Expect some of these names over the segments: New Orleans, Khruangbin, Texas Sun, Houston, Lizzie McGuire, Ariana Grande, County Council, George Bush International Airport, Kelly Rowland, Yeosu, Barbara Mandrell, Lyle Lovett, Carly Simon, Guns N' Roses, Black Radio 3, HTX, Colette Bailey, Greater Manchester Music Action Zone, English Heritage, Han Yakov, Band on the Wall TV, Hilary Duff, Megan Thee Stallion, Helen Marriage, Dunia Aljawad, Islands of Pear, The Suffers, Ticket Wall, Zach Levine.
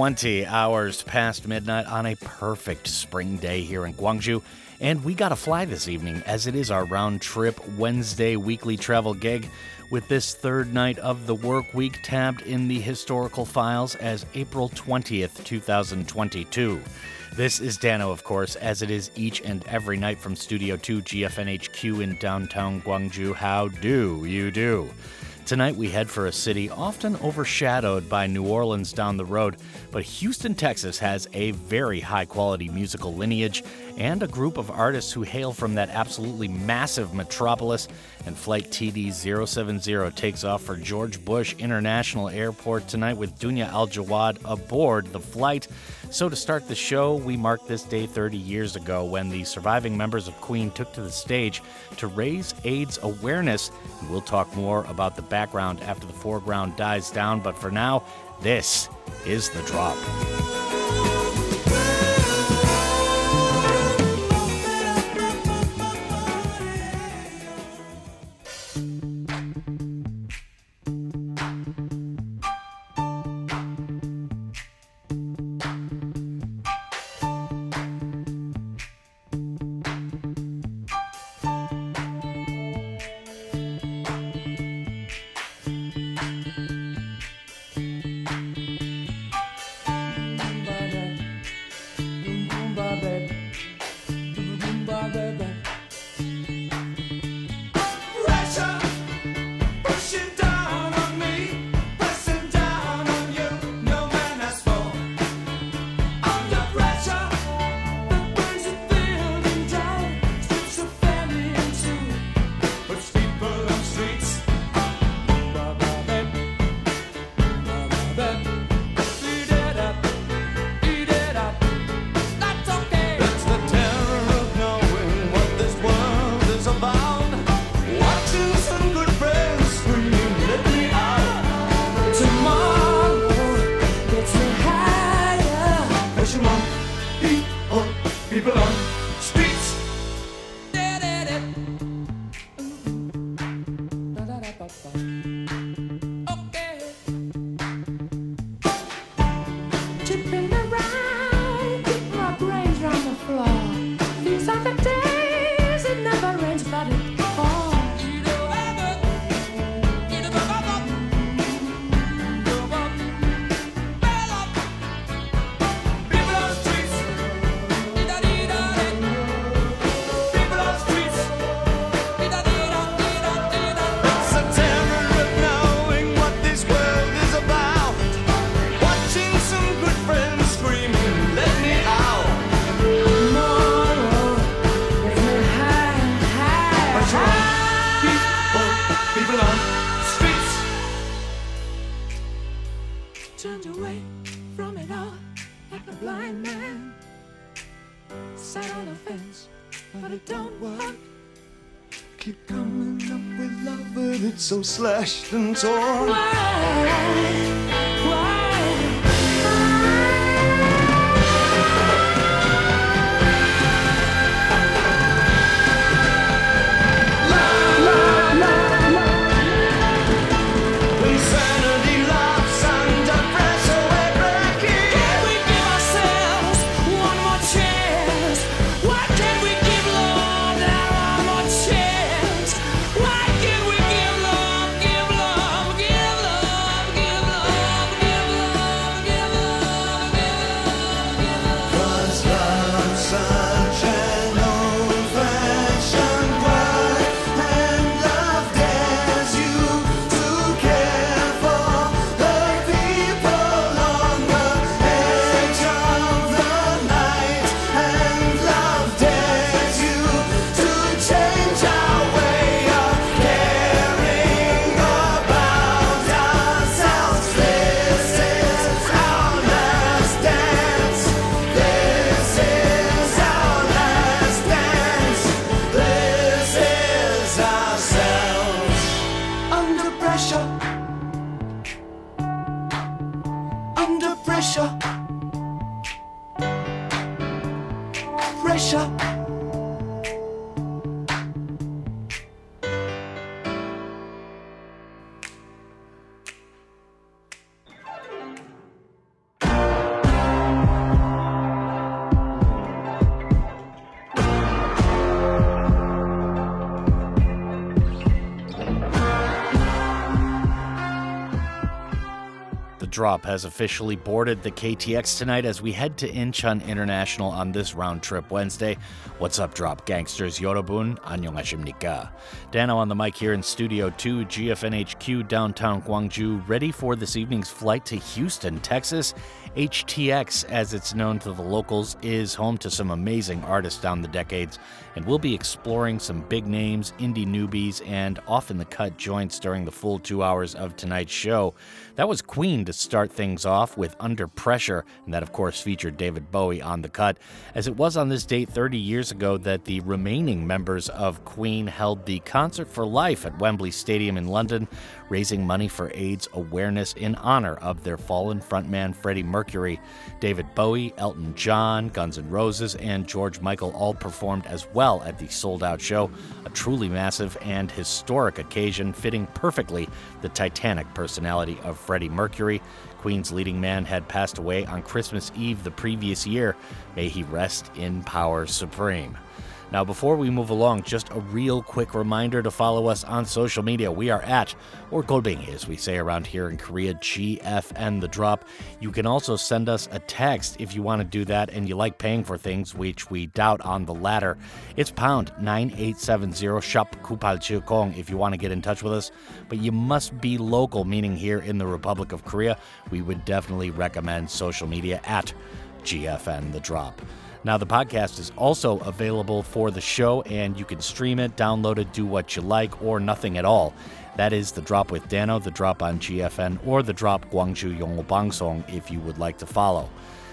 20 hours past midnight on a perfect spring day here in Gwangju, and we gotta fly this evening as it is our round-trip Wednesday weekly travel gig, with this third night of the work week tabbed in the historical files as April 20th, 2022. This is Dano, of course, as it is each and every night from Studio 2 GFNHQ in downtown Gwangju. How do you do? Tonight we head for a city often overshadowed by New Orleans down the road, but Houston, Texas has a very high-quality musical lineage and a group of artists who hail from that absolutely massive metropolis, and Flight TD 070 takes off for George Bush International Airport tonight with Dunia Aljawad aboard the flight. So to start the show, we mark this day 30 years ago when the surviving members of Queen took to the stage to raise AIDS awareness. And we'll talk more about the background after the foreground dies down, but for now, this is The Drop. So slashed and torn. drop has officially boarded the KTX tonight as we head to Incheon International on this round-trip Wednesday. What's up, drop gangsters? Yorobun, 안녕하십니까? Dano on the mic here in Studio 2, GFNHQ, downtown Gwangju, ready for this evening's flight to Houston, Texas. HTX, as it's known to the locals, is home to some amazing artists down the decades, and we'll be exploring some big names, indie newbies, and off-in-the-cut joints during the full 2 hours of tonight's show. That was Queen to start things off with Under Pressure, and that, of course, featured David Bowie on the cut, as it was on this date 30 years ago that the remaining members of Queen held the Concert for Life at Wembley Stadium in London, raising money for AIDS awareness in honor of their fallen frontman Freddie Mercury. David Bowie, Elton John, Guns N' Roses, and George Michael all performed as well at the sold-out show, a truly massive and historic occasion fitting perfectly the titanic personality of Freddie Mercury. Queen's leading man had passed away on Christmas Eve the previous year. May he rest in power supreme. Now, before we move along, just a real quick reminder to follow us on social media. We are at, or Golbing, as we say around here in Korea, GFN The Drop. You can also send us a text if you want to do that and you like paying for things, which we doubt on the latter. It's pound 9870 shop Kupal Chukong if you want to get in touch with us. But you must be local, meaning here in the Republic of Korea. We would definitely recommend social media at GFN The Drop. Now, the podcast is also available for the show, and you can stream it, download it, do what you like, or nothing at all. That is The Drop with Dano, The Drop on GFN, or The Drop Gwangju Yongul Bangsong if you would like to follow.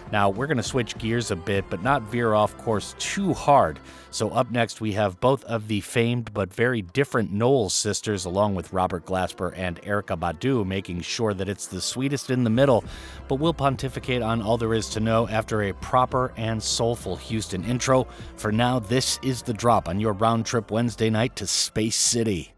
Now, we're going to switch gears a bit, but not veer off course too hard. So up next, we have both of the famed but very different Knowles sisters, along with Robert Glasper and Erykah Badu, making sure that it's the sweetest in the middle. But we'll pontificate on all there is to know after a proper and soulful Houston intro. For now, this is The Drop on your round trip Wednesday night to Space City.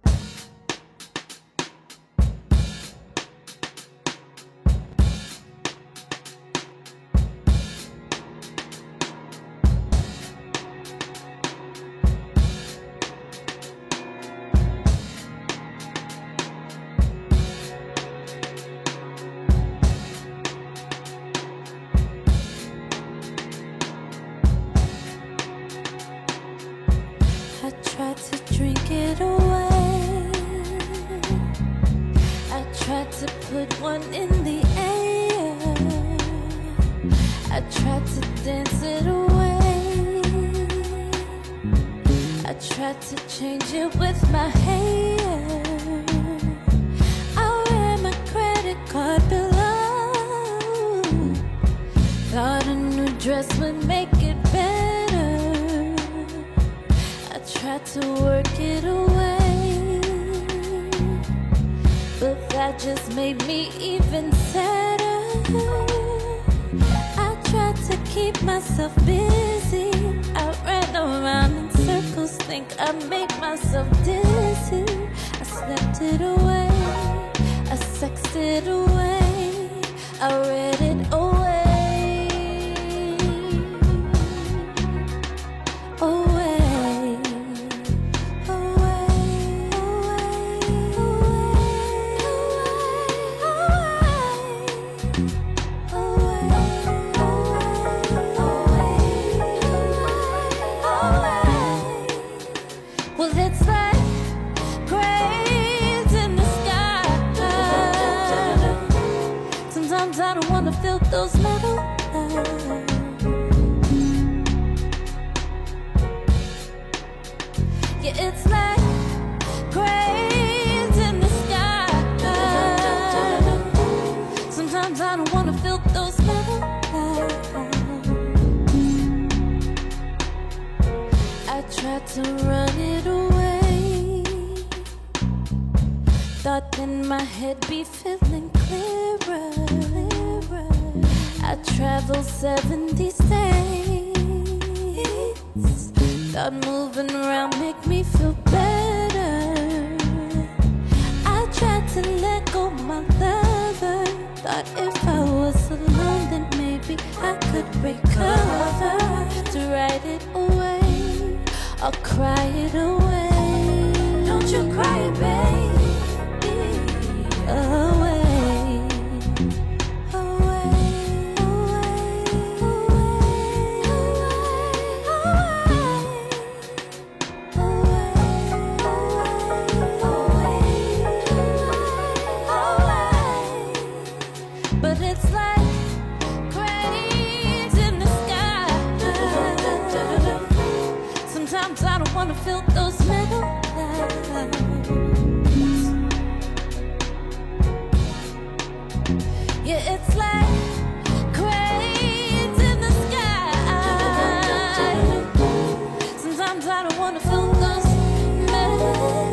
Sometimes I don't want to feel those metal lines. Yeah, it's like cranes in the sky. Sometimes I don't want to feel those metal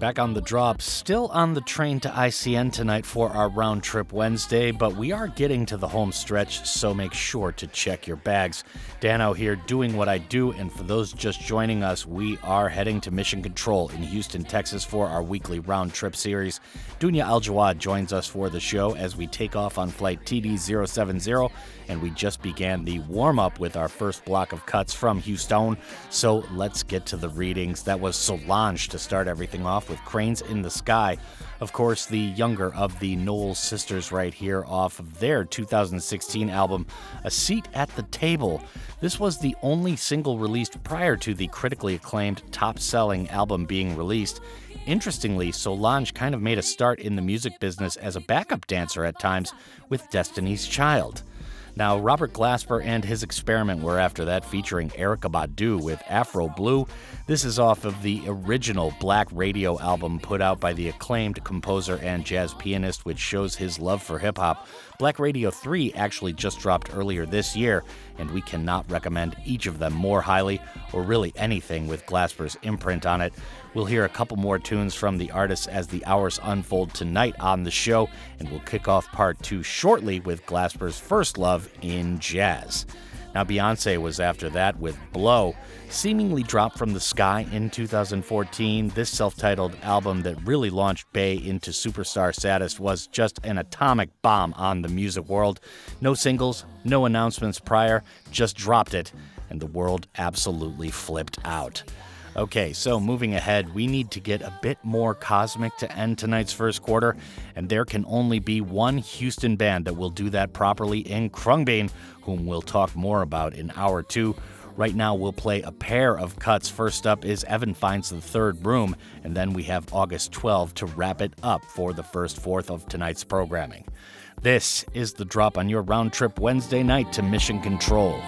Back on the drop, still on the train to ICN tonight for our round trip Wednesday, but we are getting to the home stretch, so make sure to check your bags. Dano here doing what I do, and for those just joining us, we are heading to Mission Control in Houston, Texas for our weekly round trip series. Dunia Aljawad joins us for the show as we take off on Flight TD 070, and we just began the warm-up with our first block of cuts from Houston, so let's get to the readings. That was Solange to start everything off with Cranes in the Sky. Of course, the younger of the Knowles sisters right here off of their 2016 album, A Seat at the Table. This was the only single released prior to the critically acclaimed top-selling album being released. Interestingly, Solange kind of made a start in the music business as a backup dancer at times with Destiny's Child. Now, Robert Glasper and his experiment were after that, featuring Erykah Badu with Afro Blue. This is off of the original Black Radio album put out by the acclaimed composer and jazz pianist, which shows his love for hip-hop. Black Radio 3 actually just dropped earlier this year, and we cannot recommend each of them more highly, or really anything with Glasper's imprint on it. We'll hear a couple more tunes from the artists as the hours unfold tonight on the show, and we'll kick off part two shortly with Glasper's first love in jazz. Now, Beyoncé was after that with Blow, seemingly dropped from the sky in 2014. This self-titled album that really launched Bey into superstar status was just an atomic bomb on the music world. No singles, no announcements prior, just dropped it, and the world absolutely flipped out. Okay, so moving ahead, we need to get a bit more cosmic to end tonight's first quarter, and there can only be one Houston band that will do that properly in Khruangbin, whom we'll talk more about in hour two. Right now, we'll play a pair of cuts. First up is Evan Finds the Third Room, and then we have August 12 to wrap it up for the first fourth of tonight's programming. This is The Drop on your round trip Wednesday night to Mission Control.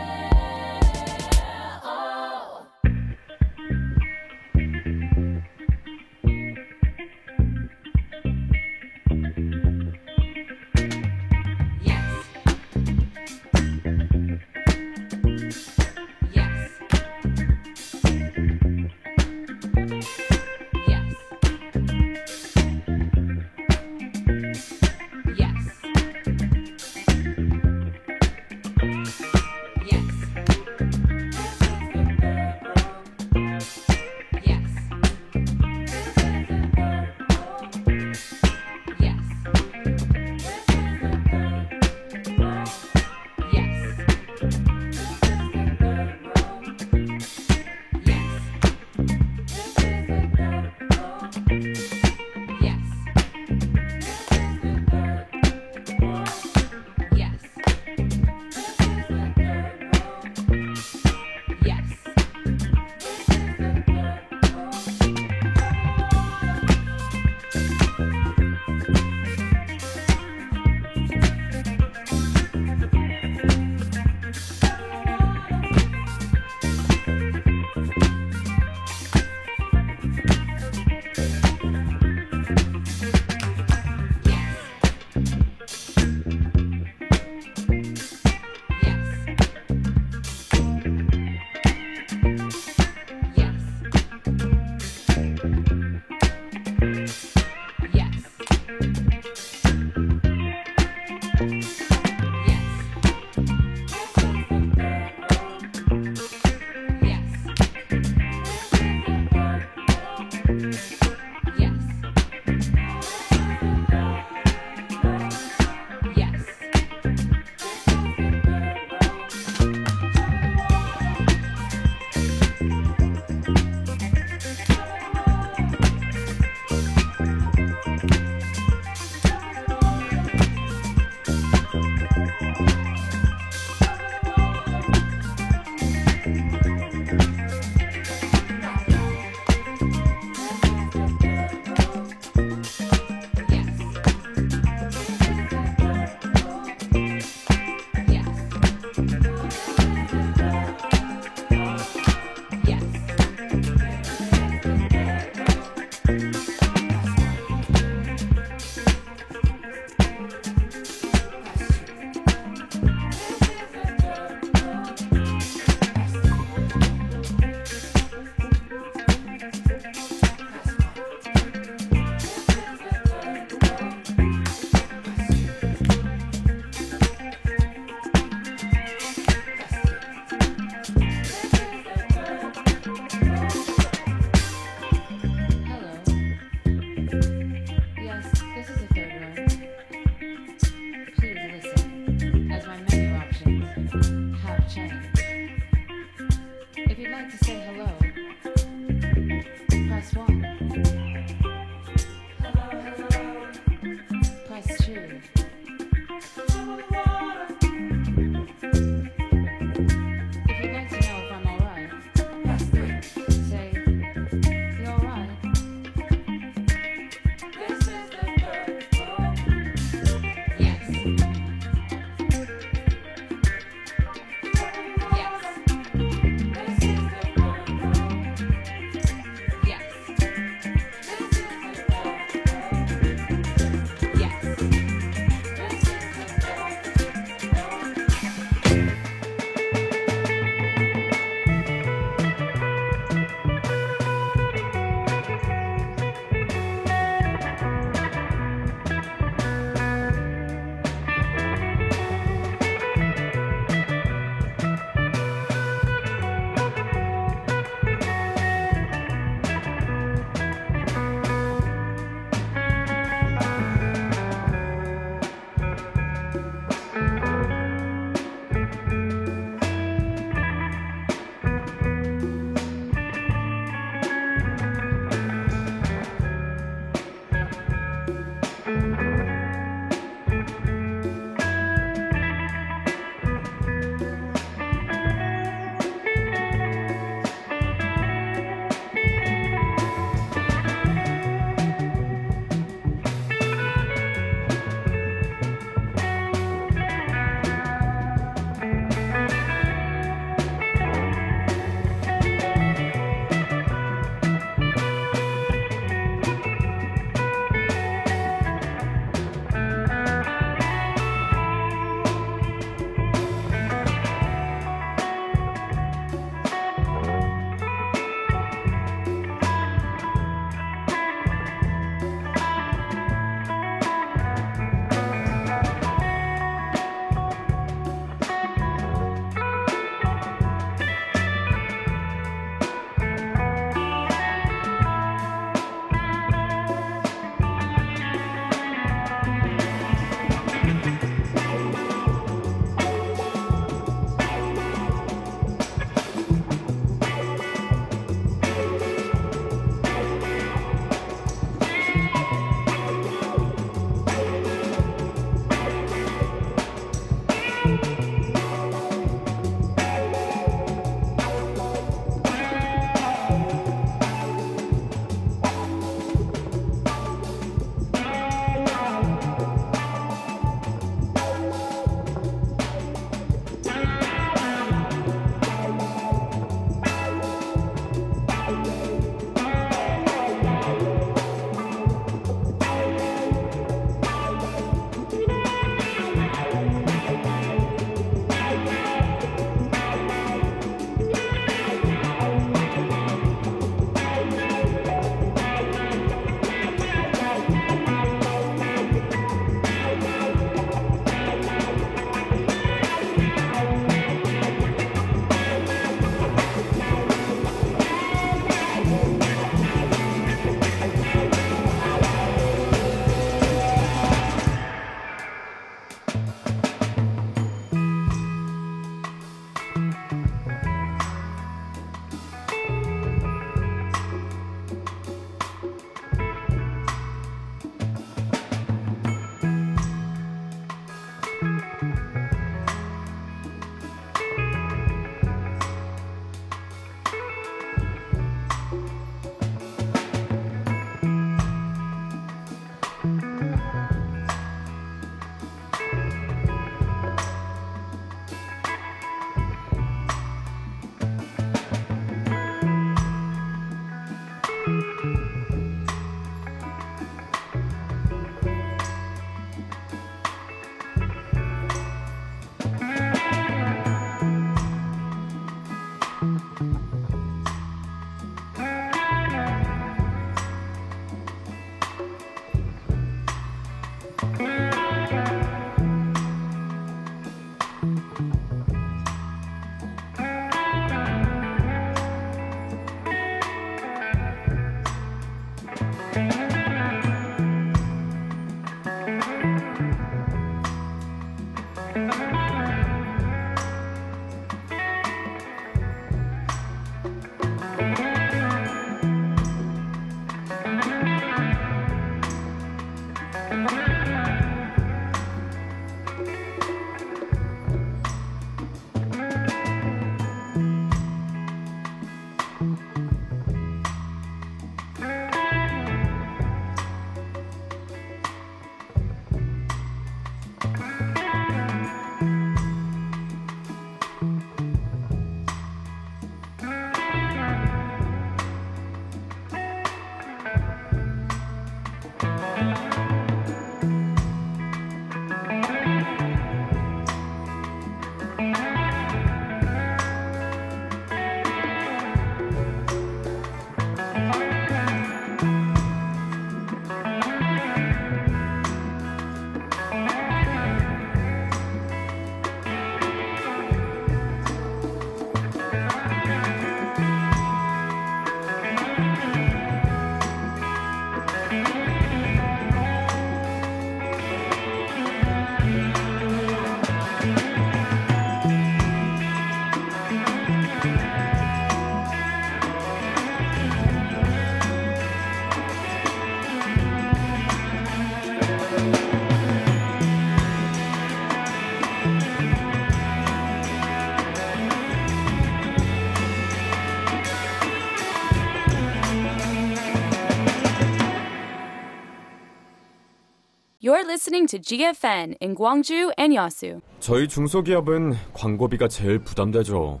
You're listening to GFN in Gwangju and Yeosu. 저희 중소기업은 광고비가 제일 부담되죠.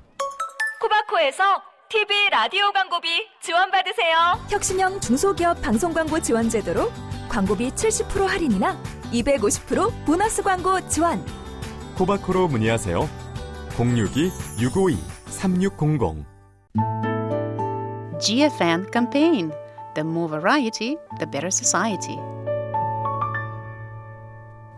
코바코에서 TV 라디오 광고비 지원받으세요. 혁신형 중소기업 방송광고 지원 제도로 광고비 70% 할인이나 250% 보너스 광고 지원. 코바코로 문의하세요. 062-652-3600. GFN campaign. The more variety, the better society.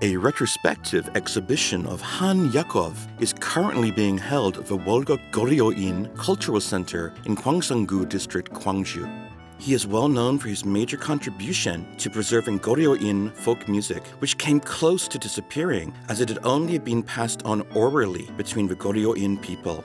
A retrospective exhibition of Han Yakov is currently being held at the Wolga Goryeo-in Cultural Center in Gwangsung-gu District, Gwangju. He is well known for his major contribution to preserving Goryeo-in folk music, which came close to disappearing as it had only been passed on orally between the Goryeo-in people.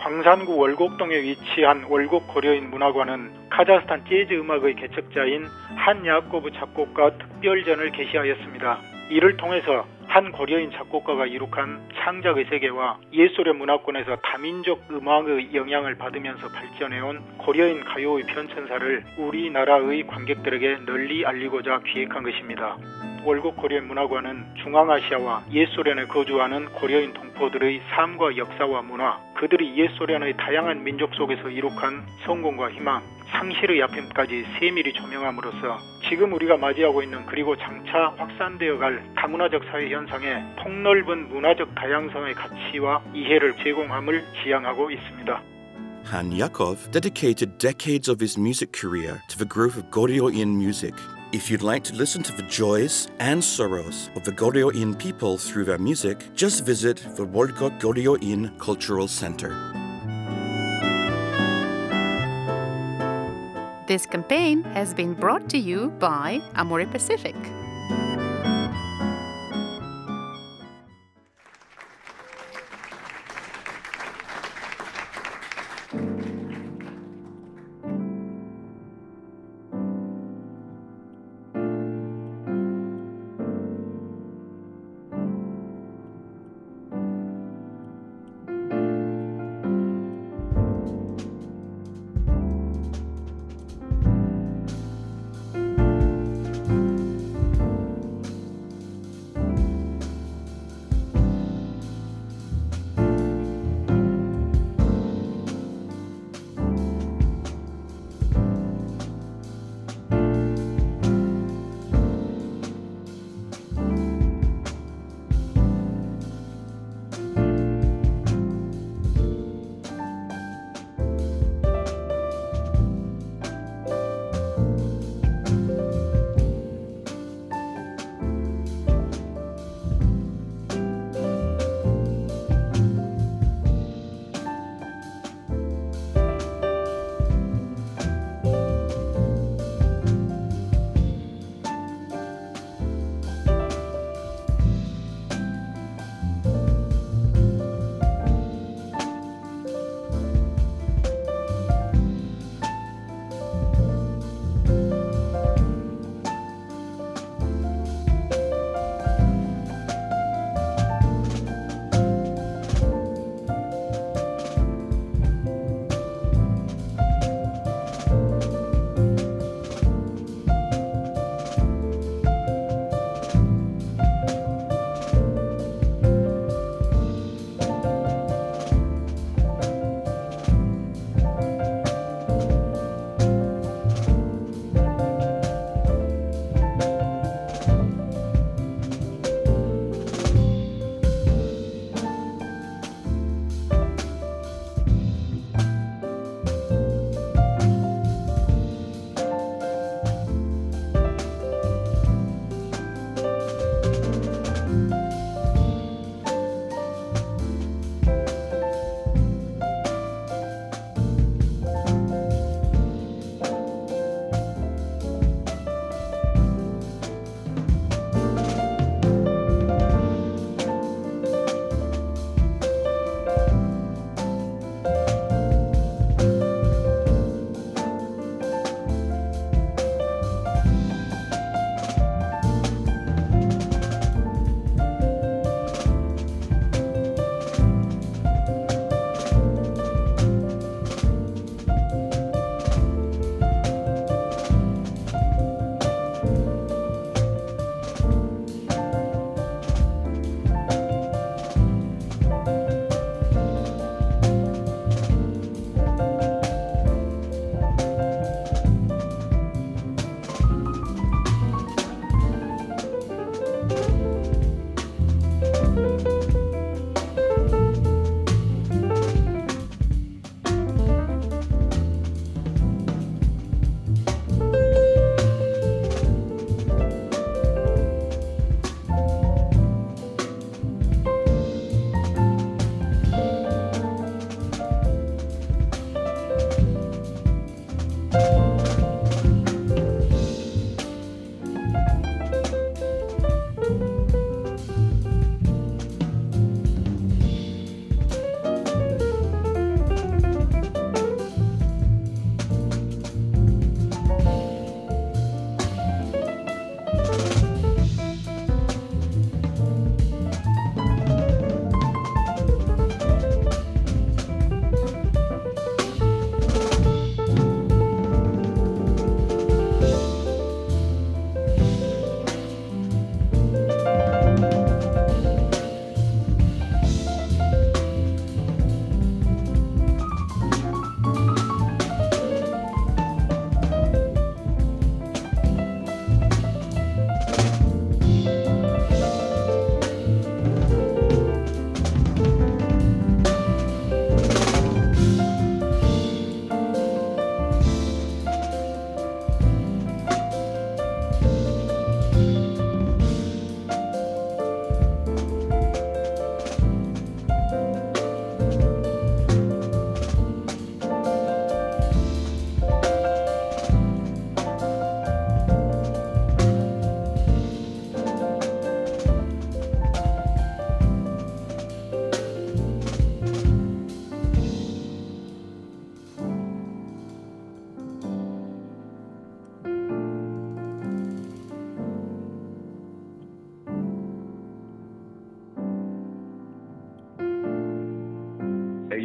광산구 월곡동에 위치한 월곡 고려인 문화관은 카자흐스탄 재즈 음악의 개척자인 한 야코브 작곡가 특별전을 개시하였습니다. 이를 통해서 한 고려인 작곡가가 이룩한 창작의 세계와 예술의 문화권에서 다민족 음악의 영향을 받으면서 발전해온 고려인 가요의 편천사를 우리나라의 관객들에게 널리 알리고자 기획한 것입니다. 월곡 고려인 문화관은 중앙아시아와 옛소련에 거주하는 고려인 동포들의 삶과 역사와 문화, 그들이 옛소련의 다양한 민족 속에서 이룩한 성공과 희망, 상실의 아픔까지 세밀히 조명함으로써 지금 우리가 맞이하고 있는 그리고 장차 확산되어 갈 다문화적 사회 현상에 폭넓은 문화적 다양성의 가치와 이해를 제공함을 지향하고 있습니다. Han Yakov dedicated decades of his music career to the growth of Goryeo-in music. If you'd like to listen to the joys and sorrows of the Goryeo-in people through their music, just visit the Wolga Goryeo-in Cultural Center. This campaign has been brought to you by Amore Pacific.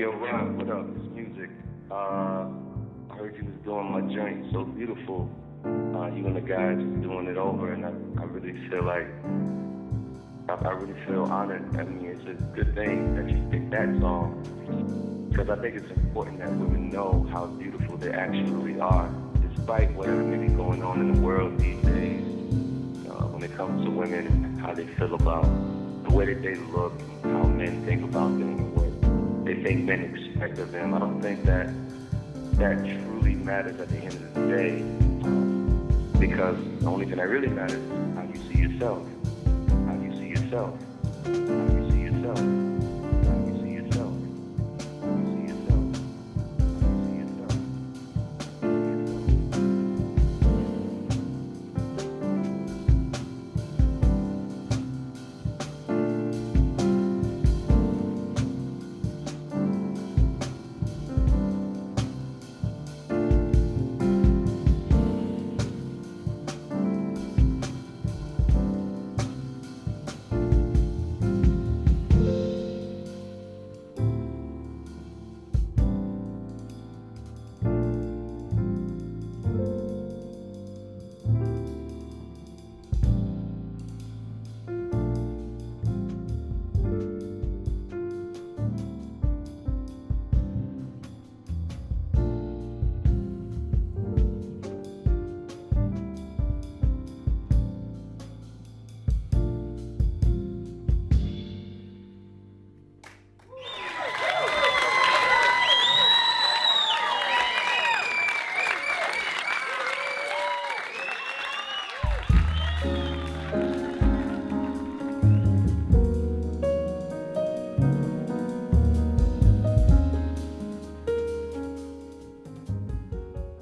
yo, Ron, what up? It's music. I heard you was doing My Journey so beautiful. You and the guys just doing it over, and I really feel like, I really feel honored. I mean, it's a good thing that you picked that song, because I think it's important that women know how beautiful they actually are, despite whatever may be going on in the world these days, when it comes to women and how they feel about the way that they look, how men think about them, and what they think men expect of them. I don't think that truly matters at the end of the day, because the only thing that really matters is how you see yourself.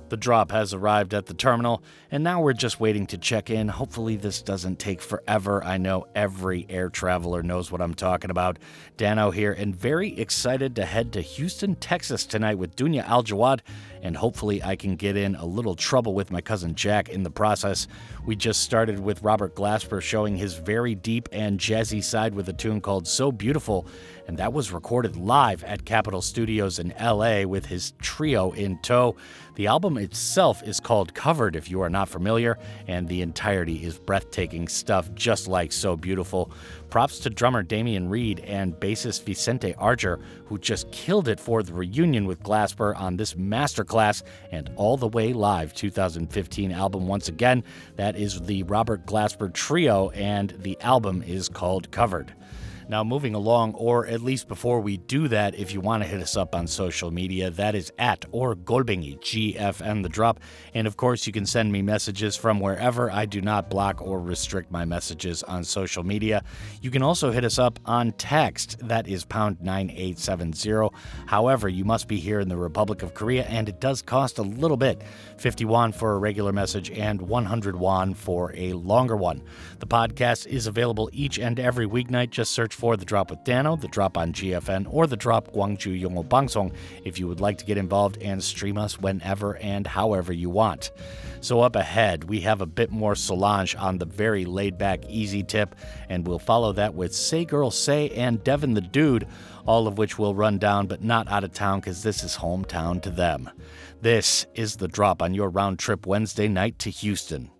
The drop has arrived at the terminal, and now we're just waiting to check in. Hopefully this doesn't take forever. I know every air traveler knows what I'm talking about. Dano here, and very excited to head to Houston, Texas tonight with Dunia Aljawad, and hopefully I can get in a little trouble with my cousin Jack in the process. We just started with Robert Glasper showing his very deep and jazzy side with a tune called So Beautiful, and that was recorded live at Capitol Studios in LA with his trio in tow. The album itself is called Covered, if you are not familiar, and the entirety is breathtaking stuff, just like So Beautiful. Props to drummer Damian Reed and bassist Vicente Archer, who just killed it for the reunion with Glasper on this Masterclass and All the Way Live 2015 album. Once again, that is the Robert Glasper Trio, and the album is called Covered. Now, moving along, or at least before we do that, if you want to hit us up on social media, that is at or Golbengi, GFN The Drop. And of course, you can send me messages from wherever. I do not block or restrict my messages on social media. You can also hit us up on text, that is pound 9870. However, you must be here in the Republic of Korea, and it does cost a little bit, 50 won for a regular message and 100 won for a longer one. The podcast is available each and every weeknight. Just search for The Drop with Dano, The Drop on GFN, or The Drop Gwangju Yongo Bangsong if you would like to get involved and stream us whenever and however you want. So up ahead, we have a bit more Solange on the very laid-back easy tip, and we'll follow that with Say Girl Say and Devin The Dude, all of which we'll run down, but not out of town because this is hometown to them. This is The Drop on your round trip Wednesday night to Houston.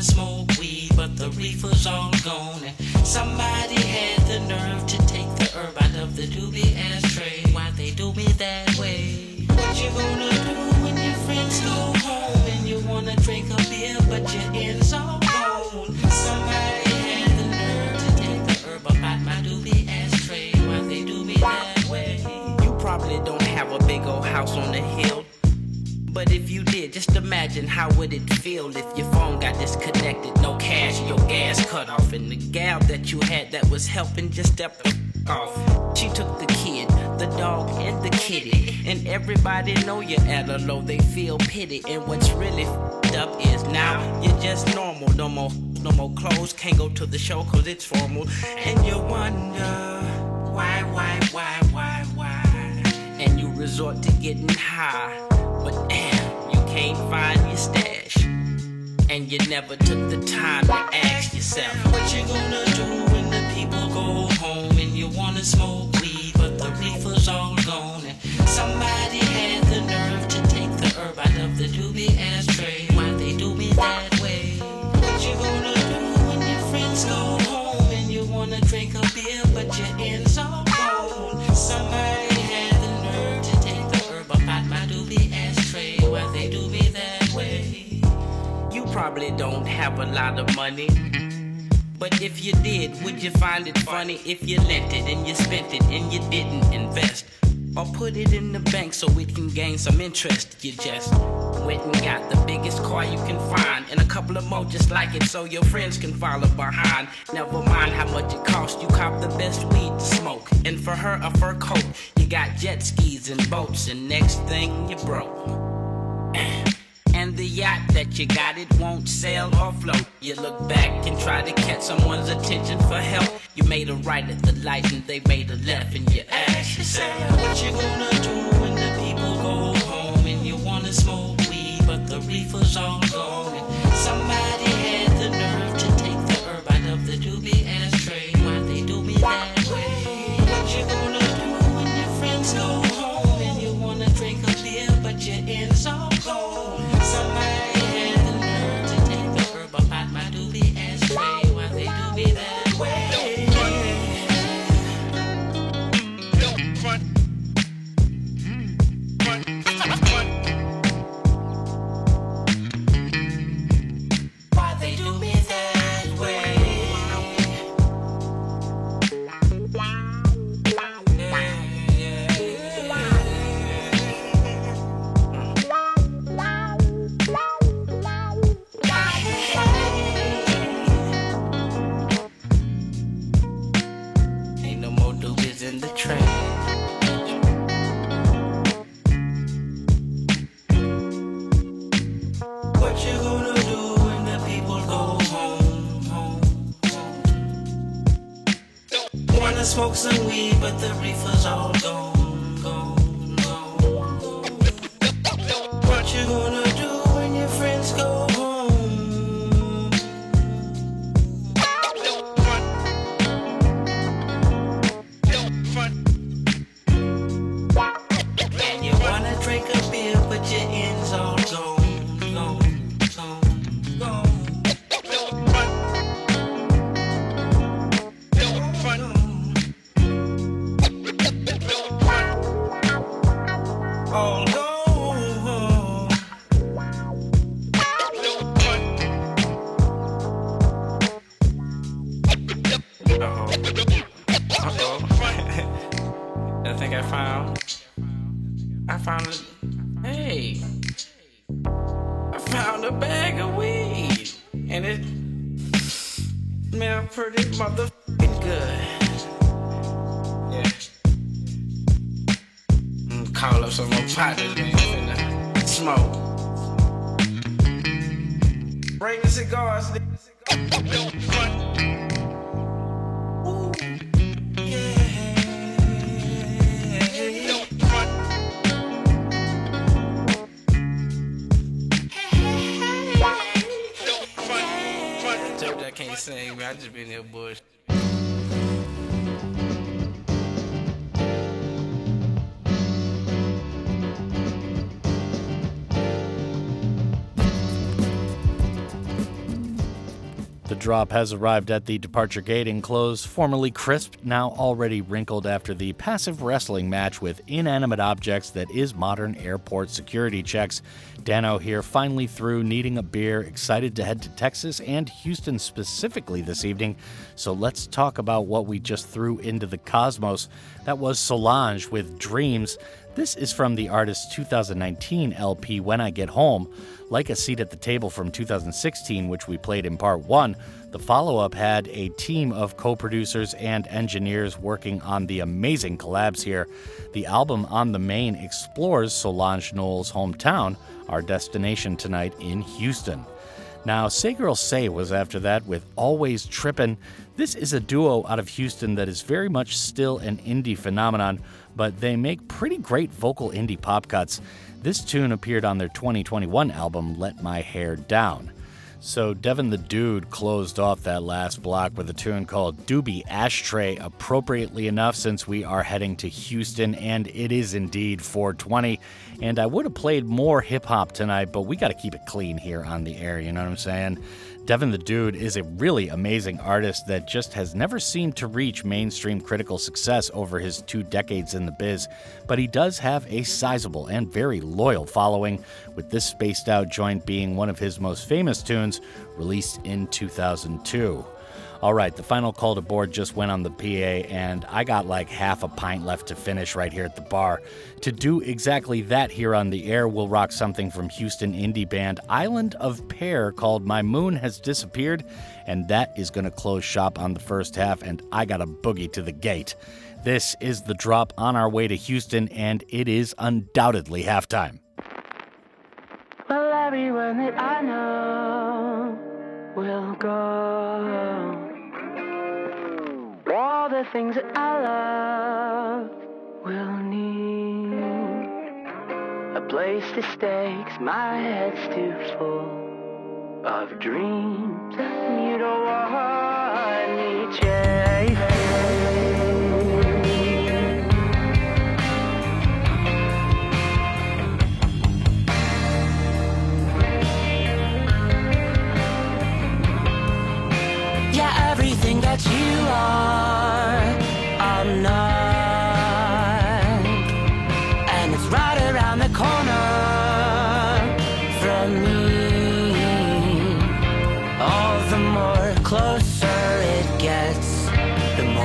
Smoke weed, but the reefer's all gone, and somebody had the nerve to take probably don't have a big old house on the hill. But if you did, just imagine how would it feel if your phone got disconnected, no cash, your gas cut off, and the gal that you had that was helping just stepped off. She took the kid, the dog, and the kitty, and everybody know you're at a low, they feel pity, and what's really f***ed up is now you're just normal, no more clothes, can't go to the show cause it's formal, and you wonder why, and you resort to getting high. But damn, you can't find your stash, and you never took the time to ask yourself what you gonna do when the people go home, and you wanna smoke weed but the reefer's all gone, and somebody had the nerve to take the herb out of the doobie ashtray. Why they do me that way? What you gonna do when your friends go home and you wanna drink a beer but your ends all cold? Somebody probably don't have a lot of money, but if you did, would you find it funny if you lent it and you spent it and you didn't invest or put it in the bank so it can gain some interest? You just went and got the biggest car you can find and a couple of more just like it so your friends can follow behind. Never mind how much it cost, you cop the best weed to smoke, and for her a fur coat. You got jet skis and boats, and next thing you broke. And the yacht that you got, it won't sail or float. You look back and try to catch someone's attention for help. You made a right at the light and they made a left, and you ask yourself what you gonna do when the people go home and you wanna smoke weed but the reefer's all gone, and somebody had the nerve to take the herb out of the doobie ashtray. Why they do me that way? What you gonna do when your friends go home and you wanna drink a beer but your end's all cold? Smoke some weed, but the reefer's all gone. What you gonna do when your friends go home? And you wanna drink a beer, but your end's all gone. Drop has arrived at the departure gate in clothes formerly crisp, now already wrinkled after the passive wrestling match with inanimate objects that is modern airport security checks. Dano here, finally through, needing a beer, excited to head to Texas and Houston specifically this evening. So let's talk about what we just threw into the cosmos. That was Solange with Dreams. This is from the artist's 2019 LP, When I Get Home. Like A Seat at the Table from 2016, which we played in part one, the follow-up had a team of co-producers and engineers working on the amazing collabs here. The album On the Main explores Solange Knowles' hometown, our destination tonight in Houston. Now, Say Girl Say was after that with Always Trippin'. This is a duo out of Houston that is very much still an indie phenomenon, but they make pretty great vocal indie pop cuts. This tune appeared on their 2021 album, Let My Hair Down. So Devin The Dude closed off that last block with a tune called Doobie Ashtray, appropriately enough since we are heading to Houston, and it is indeed 420. And I would have played more hip-hop tonight, but we got to keep it clean here on the air, you know what I'm saying? Devin The Dude is a really amazing artist that just has never seemed to reach mainstream critical success over his 2 decades in the biz, but he does have a sizable and very loyal following, with this spaced out joint being one of his most famous tunes, released in 2002. All right, the final call to board just went on the PA, and I got like half a pint left to finish right here at the bar. To do exactly that here on the air, we'll rock something from Houston indie band Island of Pear called My Moon Has Disappeared, and that is going to close shop on the first half, and I got a boogie to the gate. This is The Drop on our way to Houston, and it is undoubtedly halftime. Well, everyone that I know will go. All the things that I love will need a place to stay, 'cause my head's too full of dreams. You don't want me, Jay. Everything that you are, I'm not, and it's right around the corner from me. All the more closer it gets, the more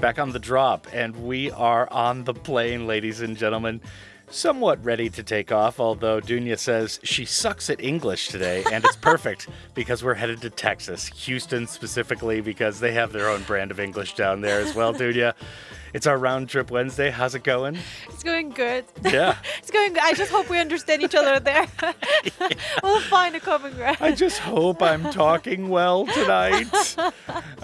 back on The Drop, and we are on the plane, ladies and gentlemen. Somewhat ready to take off, although Dunia says she sucks at English today, and it's perfect because we're headed to Texas, Houston specifically, because they have their own brand of English down there as well, Dunia. It's our round trip Wednesday. How's it going? It's going good. Yeah. It's going good. I just hope we understand each other there. Yeah. We'll find a common ground. I just hope I'm talking well tonight.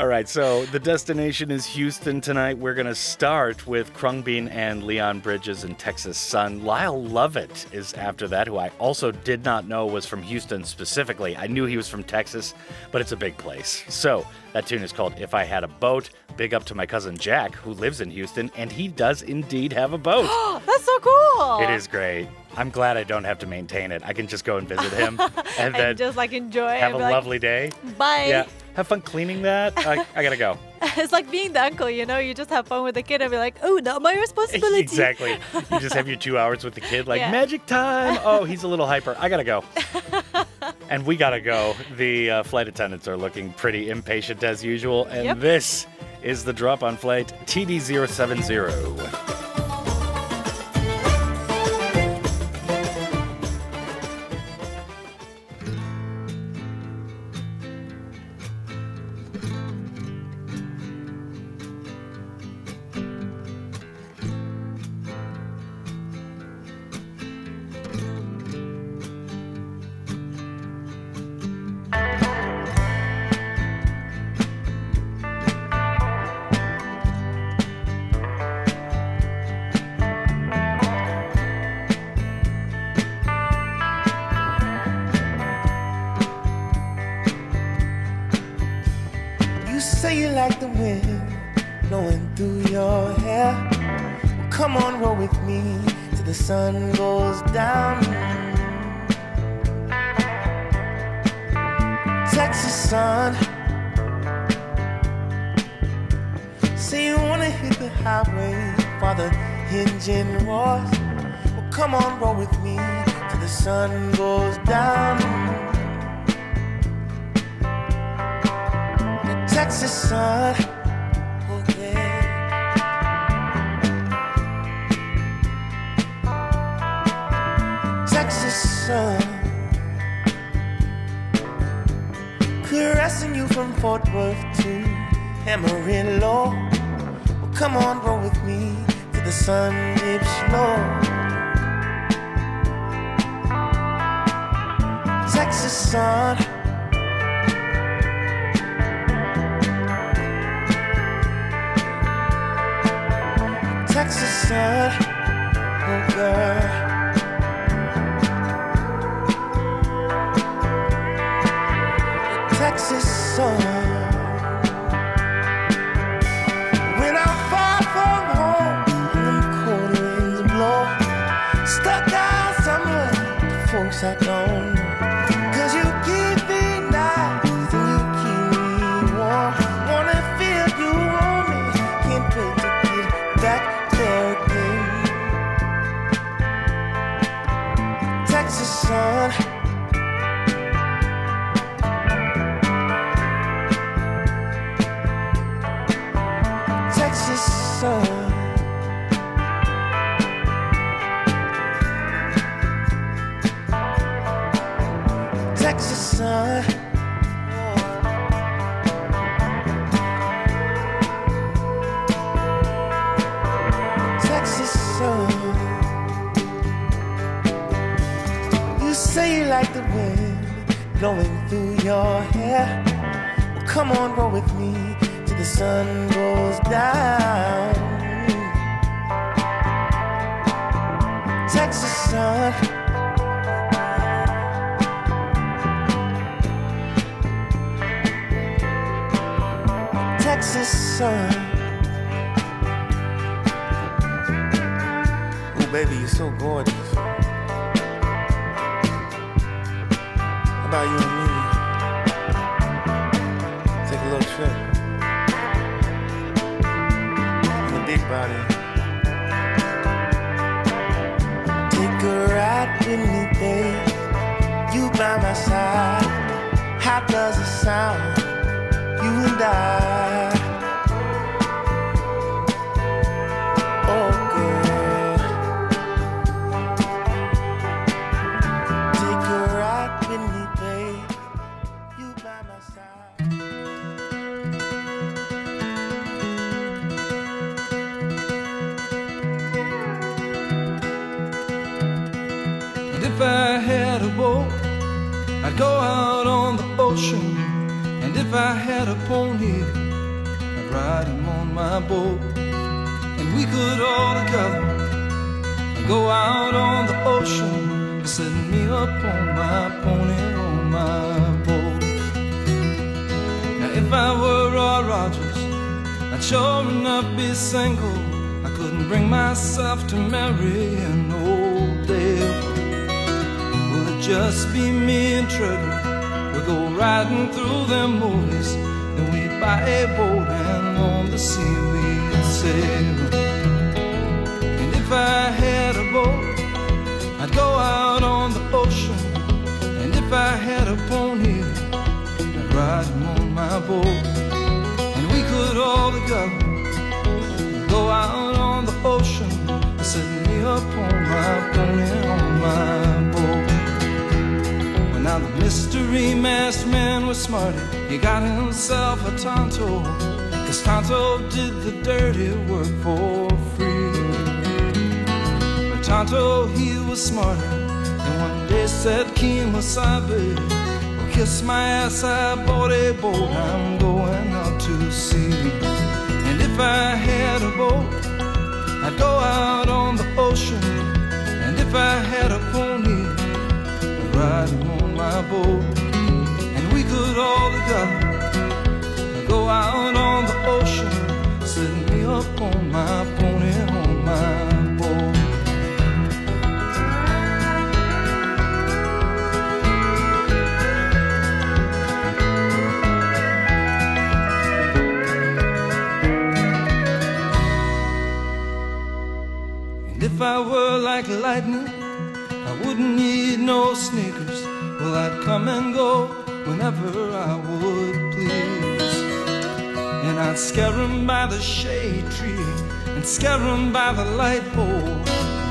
All right. So the destination is Houston tonight. We're going to start with Khruangbin and Leon Bridges and Texas Sun. Lyle Lovett is after that, who I also did not know was from Houston specifically. I knew he was from Texas, but it's a big place. So that tune is called If I Had a Boat. Big up to my cousin Jack, who lives in Houston, and he does indeed have a boat. That's so cool. It is great. I'm glad I don't have to maintain it. I can just go and visit him and then just like enjoy it. Have a lovely day. Bye. Yeah. Have fun cleaning that. I gotta go. It's like being the uncle, you know? You just have fun with the kid and be like, oh, not my responsibility. Exactly. You just have your 2 hours with the kid, like, yeah. Magic time. Oh, he's a little hyper. I gotta go. And we gotta go. The flight attendants are looking pretty impatient as usual. And yep. This is The Drop on Flight TD 070. if I had a boat, I'd go out on the ocean. And if I had a pony, I'd ride him on my boat. And we could all together go out on the ocean and set me up on my pony, on my boat. Now if I were Roy Rogers, I'd sure enough be single. I couldn't bring myself to marry an old devil. Will it just be me and Trevor? We'll go riding through them movies, then we buy a boat and on the sea we sail. And if I had a boat, I'd go out on the ocean. And if I had a pony, I'd ride him on my boat. And we could all together go out on the ocean and set me up on my pony, on my boat. Now the mystery masked man was smart. He got himself a Tonto, 'cause Tonto did the dirty work for free. But Tonto, he was smarter, and one day said, "Kemosabe, well, kiss my ass, I bought a boat, I'm going out to sea." And if I had a boat, I'd go out on the ocean. And if I had a pony, I'd ride him on my boat, and we could all together go out on the ocean, set me up on my pony, on my boat. And if I were like lightning, I wouldn't need no sneakers. Well, I'd come and go whenever I would please. And I'd scare him by the shade tree and scare him by the light pole,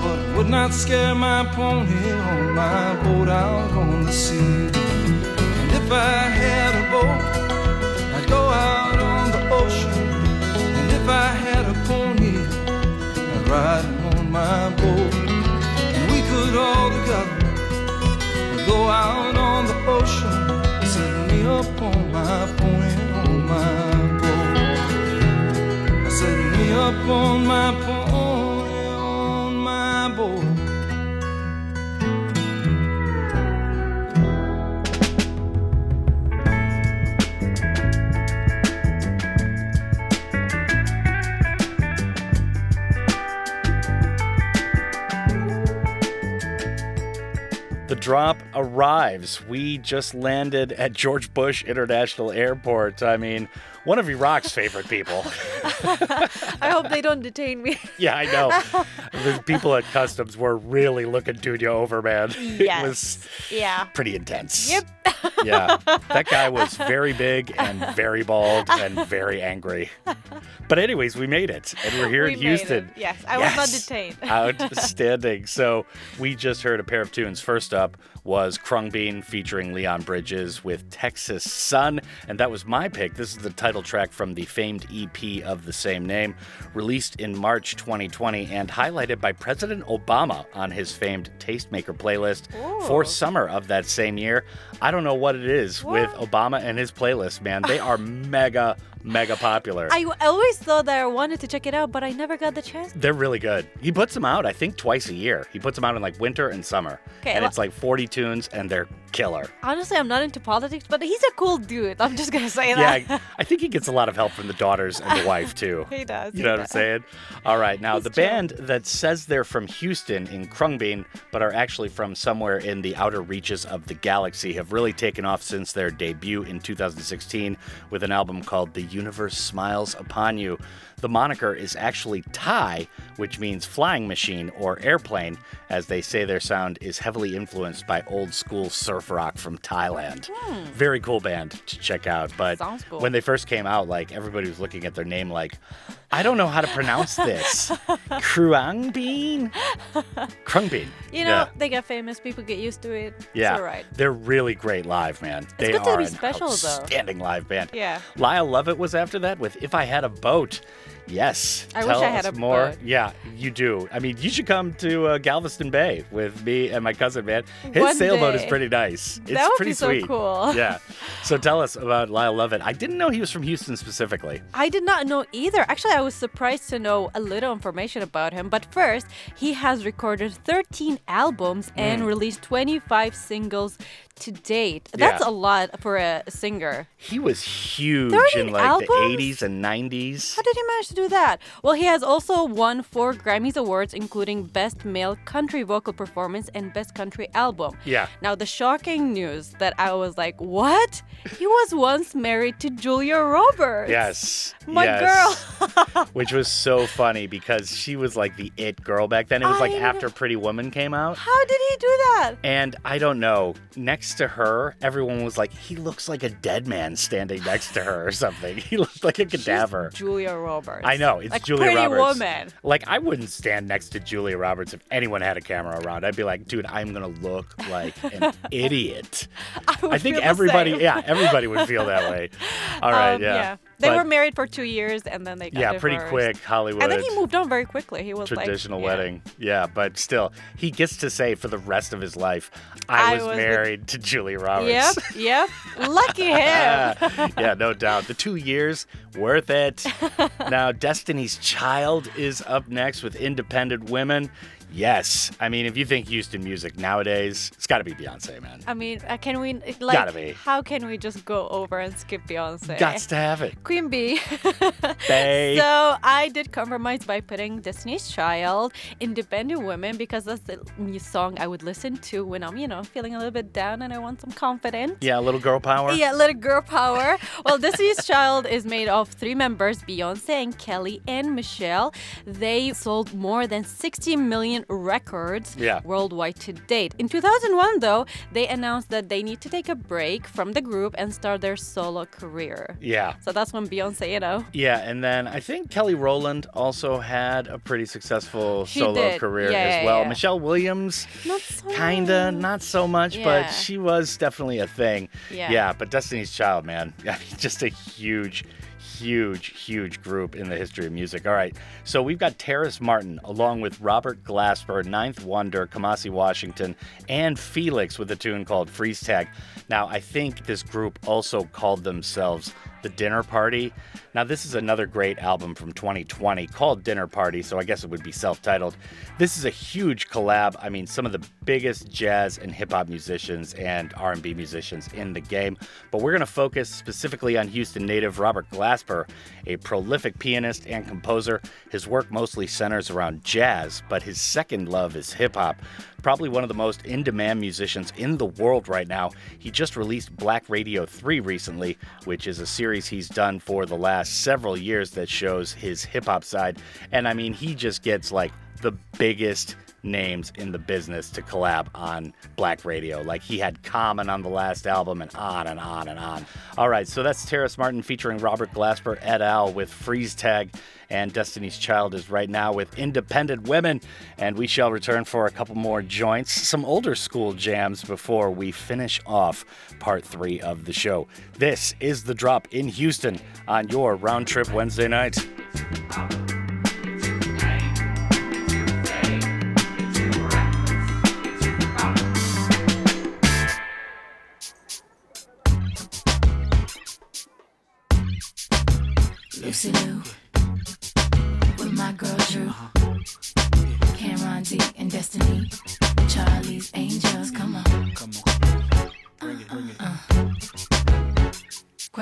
but I would not scare my pony on my boat out on the sea. And if I had a boat, I'd go out on the ocean. And if I had a pony, I'd ride him on my boat. And we could all together go out on the ocean, set me up on my pony, on my boat. Set me up on my pony, on my boat. The drop arrives. We just landed at George Bush International Airport. I mean, one of Iraq's favorite people. I hope they don't detain me. Yeah, I know. The people at customs were really looking Dunia over, man. Yes. It was pretty intense. Yep. Yeah. That guy was very big and very bald and very angry. But anyways, we made it. And we're here in Houston. Yes, I was not detained. Outstanding. So we just heard a pair of tunes. First up was Khruangbin featuring Leon Bridges with Texas Sun. And that was my pick. This is the title track from the famed EP of the same name, released in March 2020 and highlighted by President Obama on his famed Tastemaker playlist for summer of that same year. I don't know what it is with Obama and his playlist, man. They are mega popular. I always thought that I wanted to check it out, but I never got the chance. They're really good. He puts them out, I think, twice a year. He puts them out in like winter and summer. Okay, and it's like 40 tunes, and they're killer. Honestly, I'm not into politics, but he's a cool dude. I'm just going to say that. Yeah, I think he gets a lot of help from the daughters and the wife, too. He does. You know what I'm saying? All right. Now, the band that says they're from Houston in Khruangbin, but are actually from somewhere in the outer reaches of the galaxy, have really taken off since their debut in 2016 with an album called The Universe Smiles Upon You. The moniker is actually TIE, which means flying machine or airplane, as they say their sound is heavily influenced by old school surf rock from Thailand. Very cool band to check out. But cool. When they first came out, like, everybody was looking at their name like, I don't know how to pronounce this. Khruangbin? Khruangbin. You know, they get famous. People get used to it. Yeah. It's all right. They're really great live, man. They are to be special, an outstanding live band. Yeah. Lyle Lovett was after that with If I Had a Boat. Yes. I wish I had a more. Book. Yeah, you do. I mean, you should come to Galveston Bay with me and my cousin, man. His One sailboat day. Is pretty nice. It's that would pretty be so sweet. Cool. Yeah. So tell us about Lyle Lovett. I didn't know he was from Houston specifically. I did not know either. Actually, I was surprised to know a little information about him. But first, he has recorded 13 albums and released 25 singles to date. That's a lot for a singer. He was huge in like albums? The 80s and 90s. How did he manage to do that? Well, he has also won 4 Grammys Awards, including Best Male Country Vocal Performance and Best Country Album. Yeah. Now, the shocking news that I was like, what? He was once married to Julia Roberts. Yes. My girl. Which was so funny because she was like the it girl back then. It was like after Pretty Woman came out. How did he do that? And I don't know. Next to her, everyone was like, he looks like a dead man standing next to her or something. He looked like a cadaver. She's Julia Roberts. I know. It's like Julia Pretty Roberts. Pretty Woman. Like, I wouldn't stand next to Julia Roberts if anyone had a camera around. I'd be like, dude, I'm going to look like an idiot. I think everybody would feel that way. All right, yeah. They were married for 2 years, and then they got divorced. Yeah, pretty quick, Hollywood. And then he moved on very quickly. He was traditional wedding. Yeah, but still, he gets to say for the rest of his life, I was married to Julia Roberts. Yep. Lucky him. Yeah, no doubt. The 2 years, worth it. Now, Destiny's Child is up next with Independent Women. Yes. I mean, if you think Houston music nowadays, it's got to be Beyonce, man. I mean, can we, how can we just go over and skip Beyonce? Gots to have it. Queen Bee. Bae. So I did compromise by putting Destiny's Child, Independent Women, because that's the song I would listen to when I'm, feeling a little bit down and I want some confidence. Yeah, a little girl power. Well, Destiny's Child is made of 3 members, Beyonce and Kelly and Michelle. They sold more than 60 million records worldwide to date. In 2001, though, they announced that they need to take a break from the group and start their solo career. Yeah. So that's when Beyonce, Yeah, and then I think Kelly Rowland also had a pretty successful solo career as well. Yeah. Michelle Williams, not so much, but she was definitely a thing. Yeah, but Destiny's Child, man, just a huge group in the history of music. All right, so we've got Terrace Martin along with Robert Glasper, Ninth Wonder, Kamasi Washington, and Felix with a tune called Freeze Tag. Now, I think this group also called themselves The Dinner Party. Now, this is another great album from 2020 called Dinner Party, so I guess it would be self-titled. This is a huge collab. I mean, some of the biggest jazz and hip-hop musicians and R&B musicians in the game. But we're going to focus specifically on Houston native Robert Glasper, a prolific pianist and composer. His work mostly centers around jazz, but his second love is hip-hop. Probably one of the most in-demand musicians in the world right now. He just released Black Radio 3 recently, which is a series he's done for the last several years that shows his hip-hop side. And I mean, he just gets like the biggest names in the business to collab on Black Radio. Like, he had Common on the last album and on and on and on. All right, so that's Terrace Martin featuring Robert Glasper et al. With Freeze Tag, and Destiny's Child is right now with Independent Women. And we shall return for a couple more joints, some older school jams before we finish off part 3 of the show. This is The Drop in Houston on your Round Trip Wednesday night. Lucy Lou, with my girl Drew, Cameron D and Destiny, Charlie's Angels, come on, bring it.